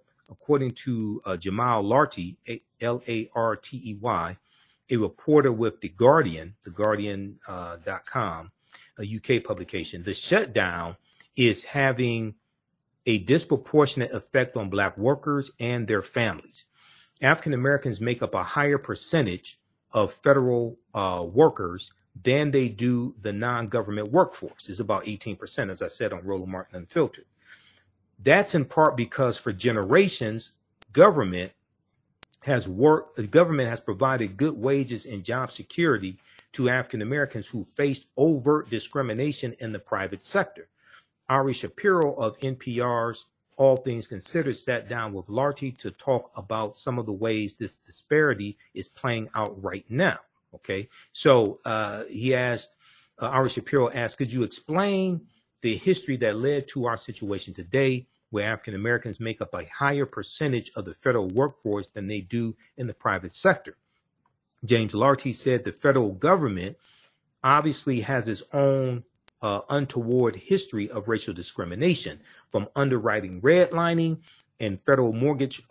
Lartey, L-A-R-T-E-Y, a reporter with thegrian.com, a UK publication, the shutdown is having a disproportionate effect on Black workers and their families. African Americans make up a higher percentage of federal workers than they do the non-government workforce. It's about 18%, as I said on Roland Martin Unfiltered. That's in part because for generations, government has provided good wages and job security to African Americans who faced overt discrimination in the private sector. Ari Shapiro of NPR's All Things Considered sat down with Lartey to talk about some of the ways this disparity is playing out right now. Okay, so Ari Shapiro asked, could you explain the history that led to our situation today where African Americans make up a higher percentage of the federal workforce than they do in the private sector? James Lartey said the federal government obviously has its own untoward history of racial discrimination, from underwriting redlining and federal mortgage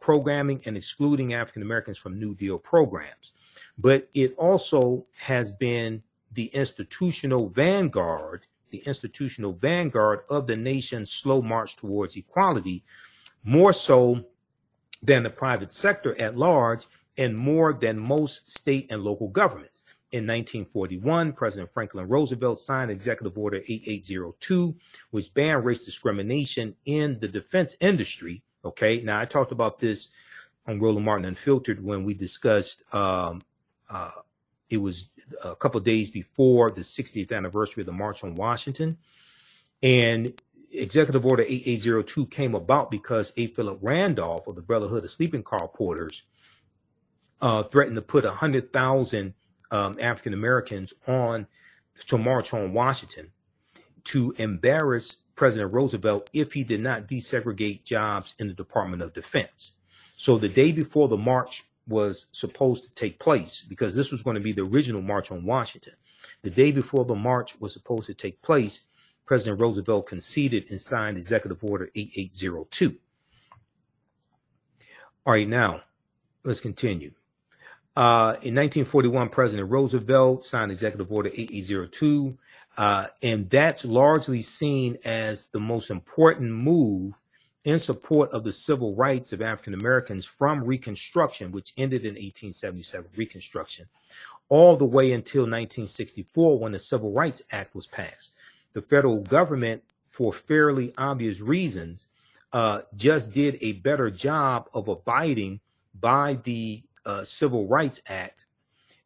programming and excluding African Americans from New Deal programs. But it also has been the institutional vanguard of the nation's slow march towards equality, more so than the private sector at large and more than most state and local governments. In 1941, President Franklin Roosevelt signed Executive Order 8802, which banned race discrimination in the defense industry. Okay, now I talked about this on Roland Martin Unfiltered when we discussed it was a couple of days before the 60th anniversary of the March on Washington. And Executive Order 8802 came about because A. Philip Randolph of the Brotherhood of Sleeping Car Porters threatened to put 100,000 African Americans on to march on Washington to embarrass President Roosevelt if he did not desegregate jobs in the Department of Defense. So the day before the march was supposed to take place, because this was going to be the original March on Washington, the day before the march was supposed to take place, President Roosevelt conceded and signed Executive Order 8802. All right, now let's continue. In 1941, President Roosevelt signed Executive Order 8802, and that's largely seen as the most important move in support of the civil rights of African Americans from Reconstruction, which ended in 1877, Reconstruction, all the way until 1964 when the Civil Rights Act was passed. The federal government, for fairly obvious reasons, just did a better job of abiding by the Civil Rights Act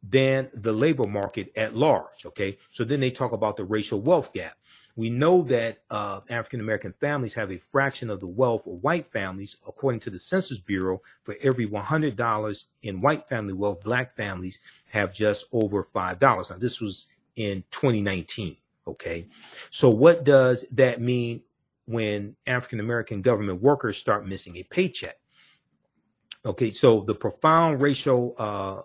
than the labor market at large. Okay, so then they talk about the racial wealth gap. We know that African-American families have a fraction of the wealth of white families. According to the Census Bureau, for every $100 in white family wealth, Black families have just over $5. Now, this was in 2019. Okay, so what does that mean when African-American government workers start missing a paycheck? Okay, so the profound racial,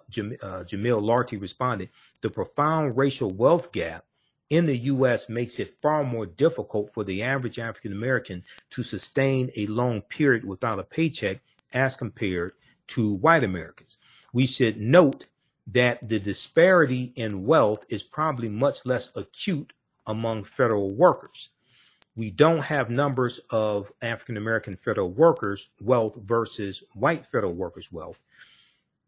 Jamal Lartey responded, the profound racial wealth gap in the U.S. makes it far more difficult for the average African American to sustain a long period without a paycheck as compared to white Americans. We should note that the disparity in wealth is probably much less acute among federal workers. We don't have numbers of African American federal workers' wealth versus white federal workers' wealth.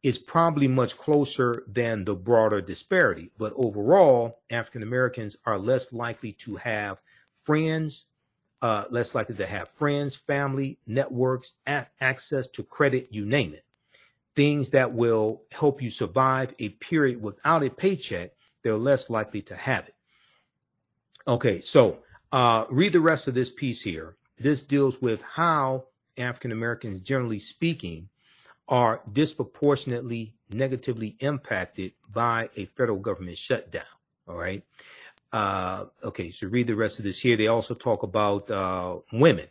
It's probably much closer than the broader disparity. But overall, African Americans are less likely to have friends, family, networks, access to credit, you name it. Things that will help you survive a period without a paycheck, they're less likely to have it. Okay, so read the rest of this piece here. This deals with how African Americans, generally speaking, are disproportionately negatively impacted by a federal government shutdown. All right. Okay, so read the rest of this here. They also talk about women.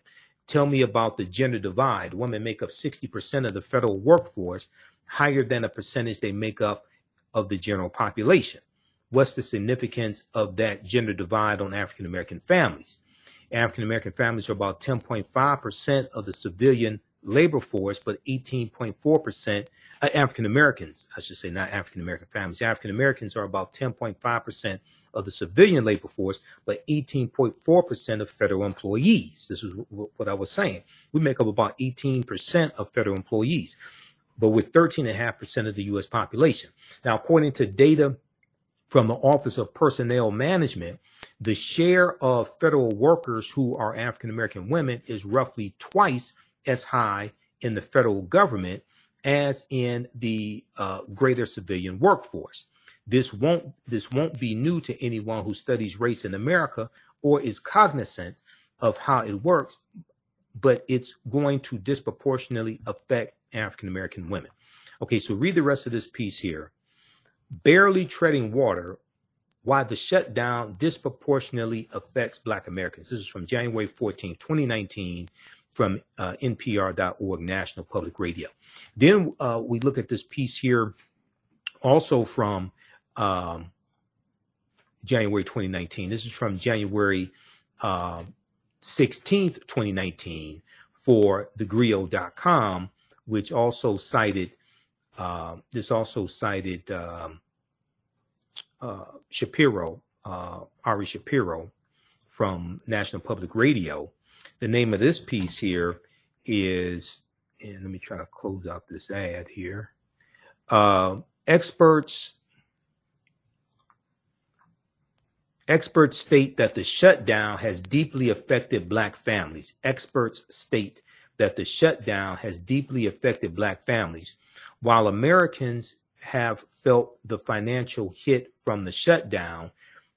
Tell me about the gender divide. Women make up 60% of the federal workforce, higher than a percentage they make up of the general population. What's the significance of that gender divide on African American families? African American families are about 10.5% of the civilian labor force, but 18.4% African Americans, I should say, not African American families. African Americans are about 10.5% of the civilian labor force, but 18.4% of federal employees. This is what I was saying. We make up about 18% of federal employees, but with 13.5% of the U.S. population. Now, according to data from the Office of Personnel Management, the share of federal workers who are African American women is roughly twice as high in the federal government as in the greater civilian workforce. This won't be new to anyone who studies race in America or is cognizant of how it works, but it's going to disproportionately affect African American women. Okay, so read the rest of this piece here. Barely treading water, why the shutdown disproportionately affects Black Americans. This is from January 14, 2019. From NPR.org, National Public Radio. Then we look at this piece here also from January 2019. This is from January 16th, 2019 for thegrio.com, which also cited, Shapiro, Ari Shapiro from National Public Radio. The name of this piece here is, and let me try to close out this ad here. Experts state that the shutdown has deeply affected Black families. Experts state that the shutdown has deeply affected Black families. While Americans have felt the financial hit from the shutdown,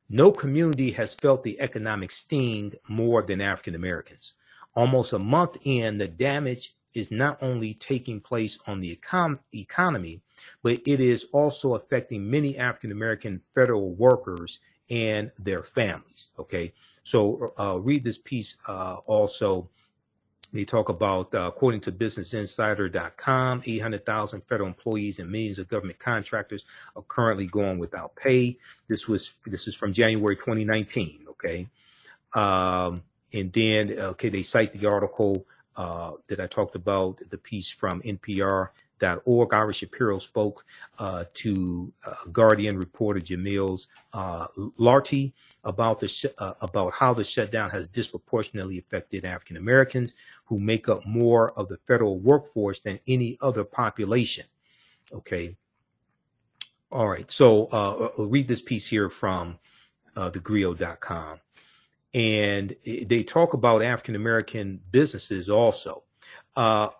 no community has felt the economic sting more than African Americans. Almost a month in, the damage is not only taking place on the economy, but it is also affecting many African American federal workers and their families. Okay, so read this piece also. They talk about, according to BusinessInsider.com, 800,000 federal employees and millions of government contractors are currently going without pay. This is from January 2019. Okay, and then okay, they cite the article that I talked about, the piece from NPR.org. Ari Shapiro spoke to Guardian reporter Jamal Lartey about about how the shutdown has disproportionately affected African Americans, who make up more of the federal workforce than any other population. Okay. All right. So I'll read this piece here from thegrio.com, and they talk about African American businesses also. Jamal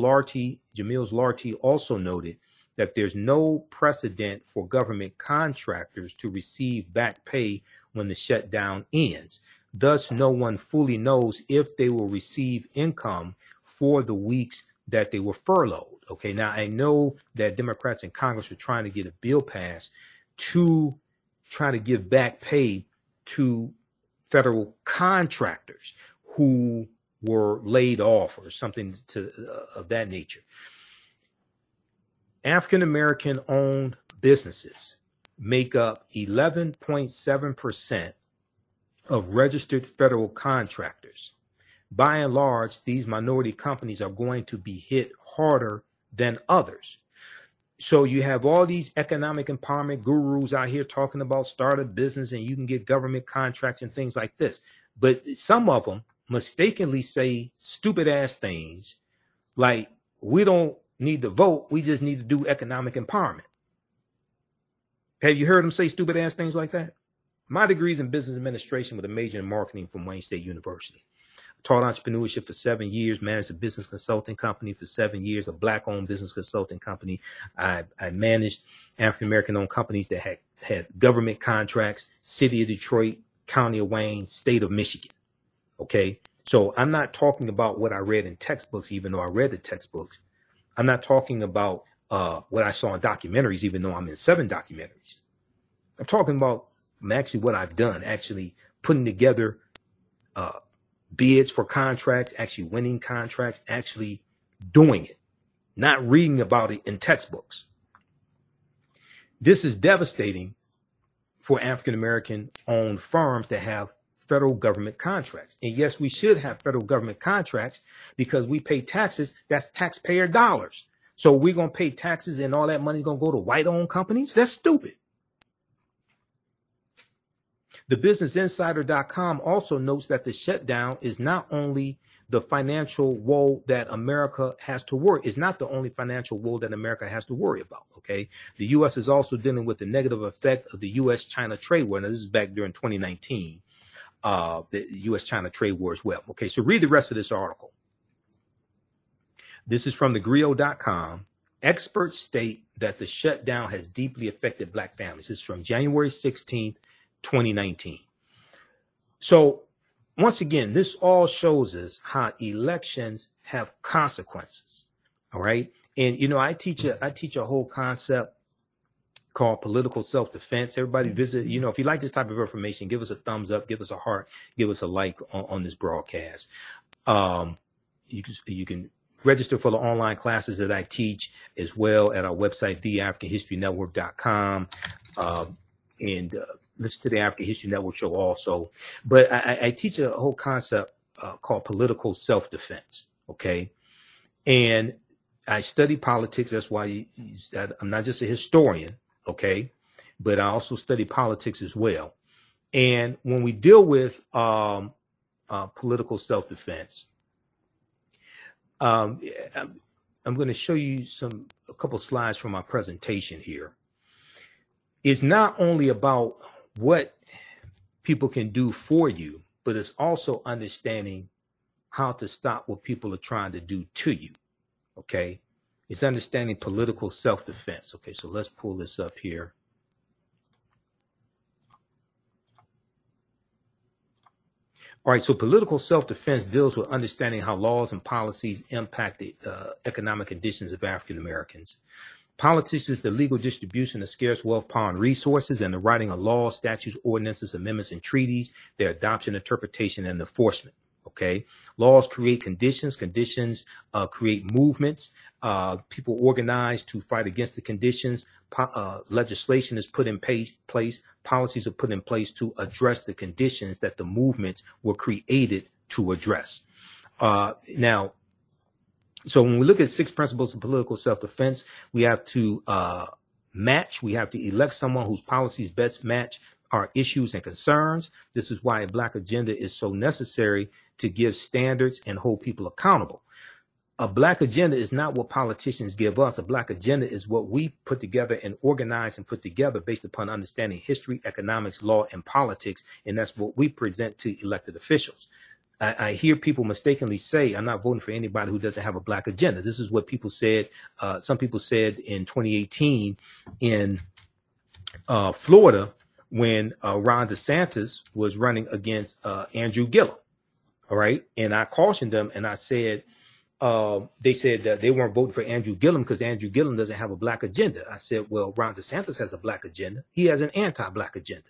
Lartey also noted that there's no precedent for government contractors to receive back pay when the shutdown ends. Thus, no one fully knows if they will receive income for the weeks that they were furloughed. Okay, now I know that Democrats in Congress are trying to get a bill passed to try to give back pay to federal contractors who were laid off or something of that nature. African American owned businesses make up 11.7% of registered federal contractors. By and large, these minority companies are going to be hit harder than others. So you have all these economic empowerment gurus out here talking about start a business and you can get government contracts and things like this. But some of them mistakenly say stupid ass things like, we don't need to vote, we just need to do economic empowerment. Have you heard them say stupid ass things like that? My degree's in business administration with a major in marketing from Wayne State University. Taught entrepreneurship for 7 years, managed a business consulting company for 7 years, a black-owned business consulting company. I managed African-American-owned companies that had government contracts, city of Detroit, county of Wayne, state of Michigan. Okay, so I'm not talking about what I read in textbooks, even though I read the textbooks. I'm not talking about what I saw in documentaries, even though I'm in 7 documentaries. I'm talking about actually what I've done, actually putting together bids for contracts, actually winning contracts, actually doing it, not reading about it in textbooks. This is devastating for African-American owned firms that have federal government contracts. And yes, we should have federal government contracts because we pay taxes. That's taxpayer dollars. So we're going to pay taxes and all that money is going to go to white owned companies. That's stupid. The BusinessInsider.com also notes that the shutdown is not only the financial woe that America has to worry. It's not the only financial woe that America has to worry about. OK, the U.S. is also dealing with the negative effect of the U.S.-China trade war. Now, this is back during 2019, the U.S.-China trade war as well. OK, so read the rest of this article. This is from thegrio.com. Experts state that the shutdown has deeply affected black families. It's from January 16th. 2019. So once again, this all shows us how elections have consequences. All right. And, you know, I teach a whole concept called political self-defense. Everybody visit, you know, if you like this type of information, give us a thumbs up, give us a heart, give us a like on this broadcast. You can register for the online classes that I teach as well at our website, theafricanhistorynetwork.com. Listen to the African History Network show also. But I teach a whole concept called political self-defense. OK, and I study politics. That's why I'm not just a historian. OK, but I also study politics as well. And when we deal with political self-defense, I'm going to show you a couple slides from my presentation here. It's not only about what people can do for you, but it's also understanding how to stop what people are trying to do to you. Okay, it's understanding political self-defense. Okay, so let's pull this up here. All right, so political self-defense deals with understanding how laws and policies impact the economic conditions of African Americans. Politics is the legal distribution of scarce wealth, power, and resources, and the writing of laws, statutes, ordinances, amendments, and treaties, their adoption, interpretation, and enforcement. Okay, laws create conditions. Conditions create movements. People organize to fight against the conditions. Legislation is put in place. Policies are put in place to address the conditions that the movements were created to address. Now. So when we look at 6 principles of political self-defense, we have to match. We have to elect someone whose policies best match our issues and concerns. This is why a black agenda is so necessary to give standards and hold people accountable. A black agenda is not what politicians give us. A black agenda is what we put together and organize and put together based upon understanding history, economics, law, and politics. And that's what we present to elected officials. I hear people mistakenly say, I'm not voting for anybody who doesn't have a black agenda. This is what people said. Some people said in 2018 in Florida when Ron DeSantis was running against Andrew Gillum. All right. And I cautioned them and I said, they said that they weren't voting for Andrew Gillum because Andrew Gillum doesn't have a black agenda. I said, well, Ron DeSantis has a black agenda. He has an anti-black agenda.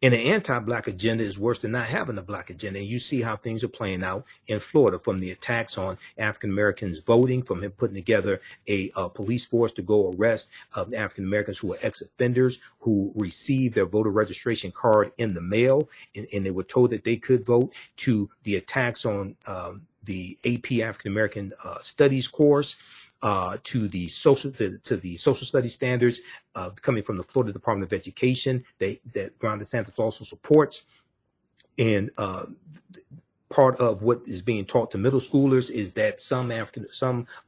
And an anti-black agenda is worse than not having a black agenda. And you see how things are playing out in Florida, from the attacks on African Americans voting, from him putting together a police force to go arrest African Americans who are ex-offenders, who received their voter registration card in the mail, and they were told that they could vote, to the attacks on the AP African American Studies course, to the social studies standards coming from the Florida Department of Education that Ron DeSantis also supports. And part of what is being taught to middle schoolers is that some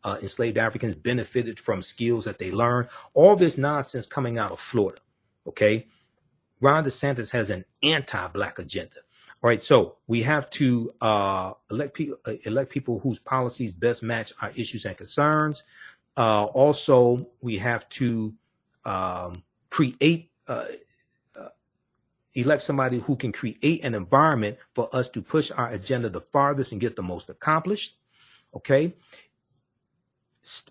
enslaved Africans benefited from skills that they learned. All this nonsense coming out of Florida. Okay, Ron DeSantis has an anti-black agenda. All right, so we have to elect people whose policies best match our issues and concerns. Also, we have to elect somebody who can create an environment for us to push our agenda the farthest and get the most accomplished. Okay.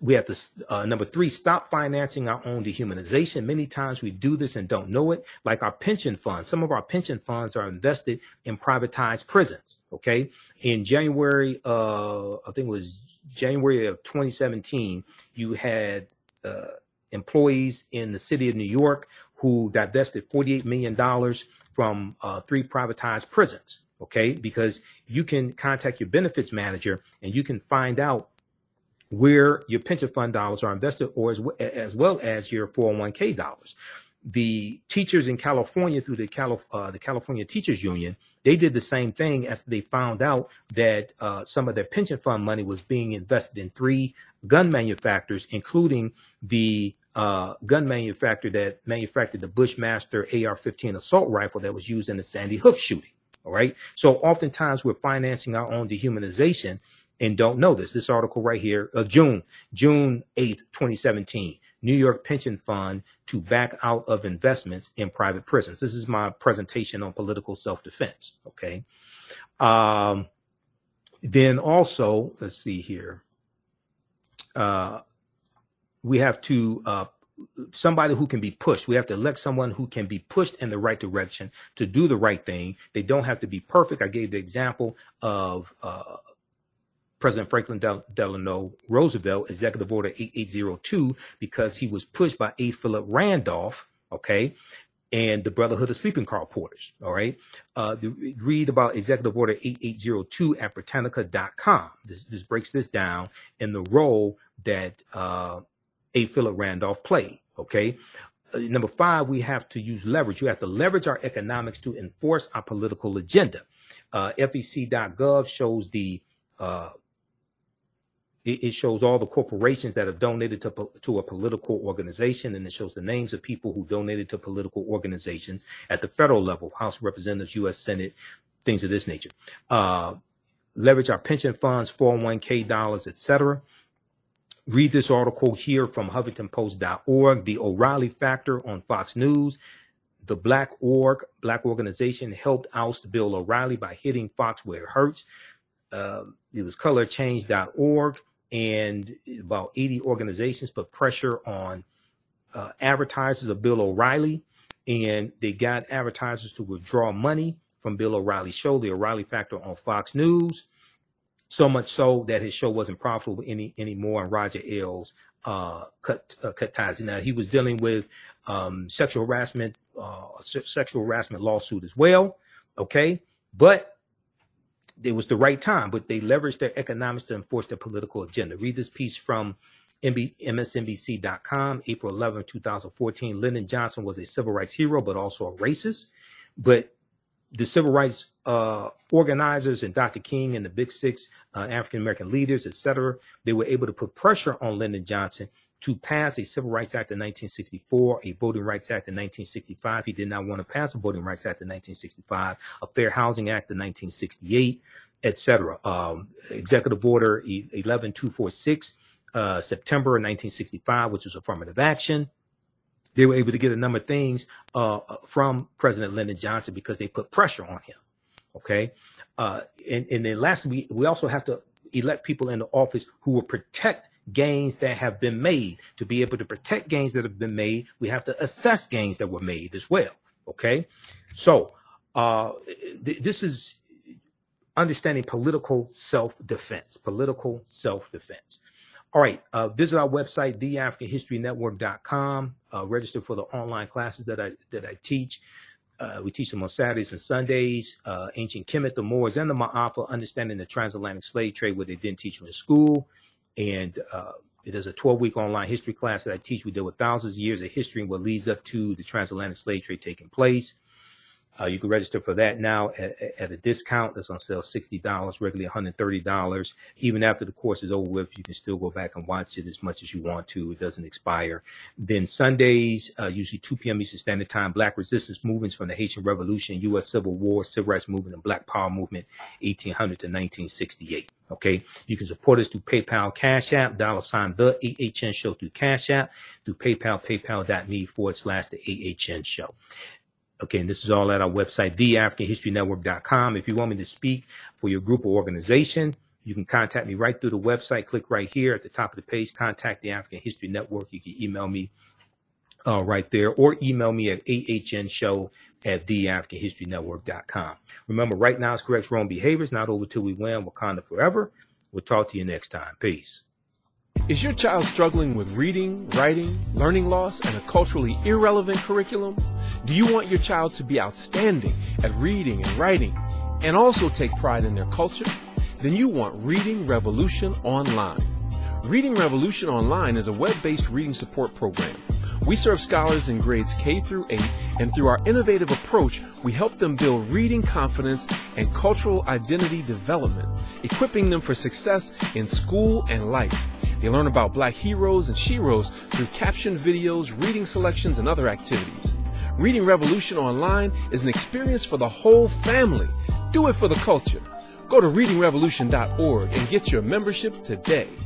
We have to, number three, stop financing our own dehumanization. Many times we do this and don't know it, like our pension funds. Some of our pension funds are invested in privatized prisons. OK, in January, I think it was January of 2017, you had employees in the city of New York who divested $48 million from three privatized prisons. OK, because you can contact your benefits manager and you can find out where your pension fund dollars are invested, or as well as your 401k dollars. The teachers in California, through the California Teachers Union, they did the same thing after they found out that some of their pension fund money was being invested in three gun manufacturers, including the gun manufacturer that manufactured the Bushmaster AR-15 assault rifle that was used in the Sandy Hook shooting. All right. So oftentimes we're financing our own dehumanization and don't know this. This article right here, June 8th, 2017, New York pension fund to back out of investments in private prisons. This is my presentation on political self-defense. Okay. Then also, let's see here. We have to, somebody who can be pushed. We have to elect someone who can be pushed in the right direction to do the right thing. They don't have to be perfect. I gave the example of, President Franklin Delano Roosevelt, Executive Order 8802, because he was pushed by A. Philip Randolph, okay, and the Brotherhood of Sleeping Car Porters, all right? Read about Executive Order 8802 at Britannica.com. This breaks this down in the role that A. Philip Randolph played, okay? Number five, we have to use leverage. You have to leverage our economics to enforce our political agenda. FEC.gov shows the it shows all the corporations that have donated to a political organization, and it shows the names of people who donated to political organizations at the federal level, House of Representatives, U.S. Senate, things of this nature. Leverage our pension funds, 401k dollars, etc. Read this article here from HuffingtonPost.org, The O'Reilly Factor on Fox News. The black organization helped oust Bill O'Reilly by hitting Fox where it hurts. It was colorchange.org, and about 80 organizations put pressure on advertisers of Bill O'Reilly, and they got advertisers to withdraw money from Bill O'Reilly's show, The O'Reilly Factor on Fox News, so much so that his show wasn't profitable anymore, and Roger Ailes cut ties. Now, he was dealing with sexual harassment lawsuit as well, okay? But it was the right time, but they leveraged their economics to enforce their political agenda. Read this piece from MSNBC.com, April 11, 2014. Lyndon Johnson was a civil rights hero, but also a racist. But the civil rights organizers and Dr. King and the Big Six, African-American leaders, et cetera, they were able to put pressure on Lyndon Johnson to pass a Civil Rights Act in 1964, a Voting Rights Act in 1965. He did not want to pass a Voting Rights Act in 1965, a Fair Housing Act in 1968, et cetera. Executive Order 11246, September 1965, which was affirmative action. They were able to get a number of things from President Lyndon Johnson because they put pressure on him, okay? And then lastly, we also have to elect people into office who will protect gains that have been made. To be able to protect gains that have been made, we have to assess gains that were made as well. Okay, so this is understanding political self-defense, political self-defense. All right, visit our website, theafricanhistorynetwork.com. Register for the online classes that I teach. We teach them on Saturdays and Sundays, Ancient Kemet, the Moors, and the Ma'afa, Understanding the Transatlantic Slave Trade, where they didn't teach in school. And it is a 12-week online history class that I teach. We deal with thousands of years of history and what leads up to the transatlantic slave trade taking place. You can register for that now at a discount. That's on sale, $60, regularly $130. Even after the course is over with, you can still go back and watch it as much as you want to. It doesn't expire. Then Sundays, usually 2 p.m. Eastern Standard Time, Black resistance movements from the Haitian Revolution, U.S. Civil War, Civil Rights Movement, and Black Power Movement, 1800 to 1968. Okay, you can support us through PayPal, Cash App, $ the AHN Show through Cash App, through PayPal, paypal.me/the AHN Show. Okay, and this is all at our website, theafricanhistorynetwork.com. If you want me to speak for your group or organization, you can contact me right through the website. Click right here at the top of the page, contact the African History Network. You can email me right there, or email me at ahnshow@theafricanhistorynetwork.com. Remember, right now it's correct wrong behavior. It's not over till we win. Wakanda forever. We'll talk to you next time. Peace. Is your child struggling with reading, writing, learning loss, and a culturally irrelevant curriculum? Do you want your child to be outstanding at reading and writing and also take pride in their culture? Then you want Reading Revolution Online. Reading Revolution Online is a web-based reading support program. We serve scholars in grades K through 8, and through our innovative approach, we help them build reading confidence and cultural identity development, equipping them for success in school and life. They learn about Black heroes and sheroes through captioned videos, reading selections, and other activities. Reading Revolution Online is an experience for the whole family. Do it for the culture. Go to readingrevolution.org and get your membership today.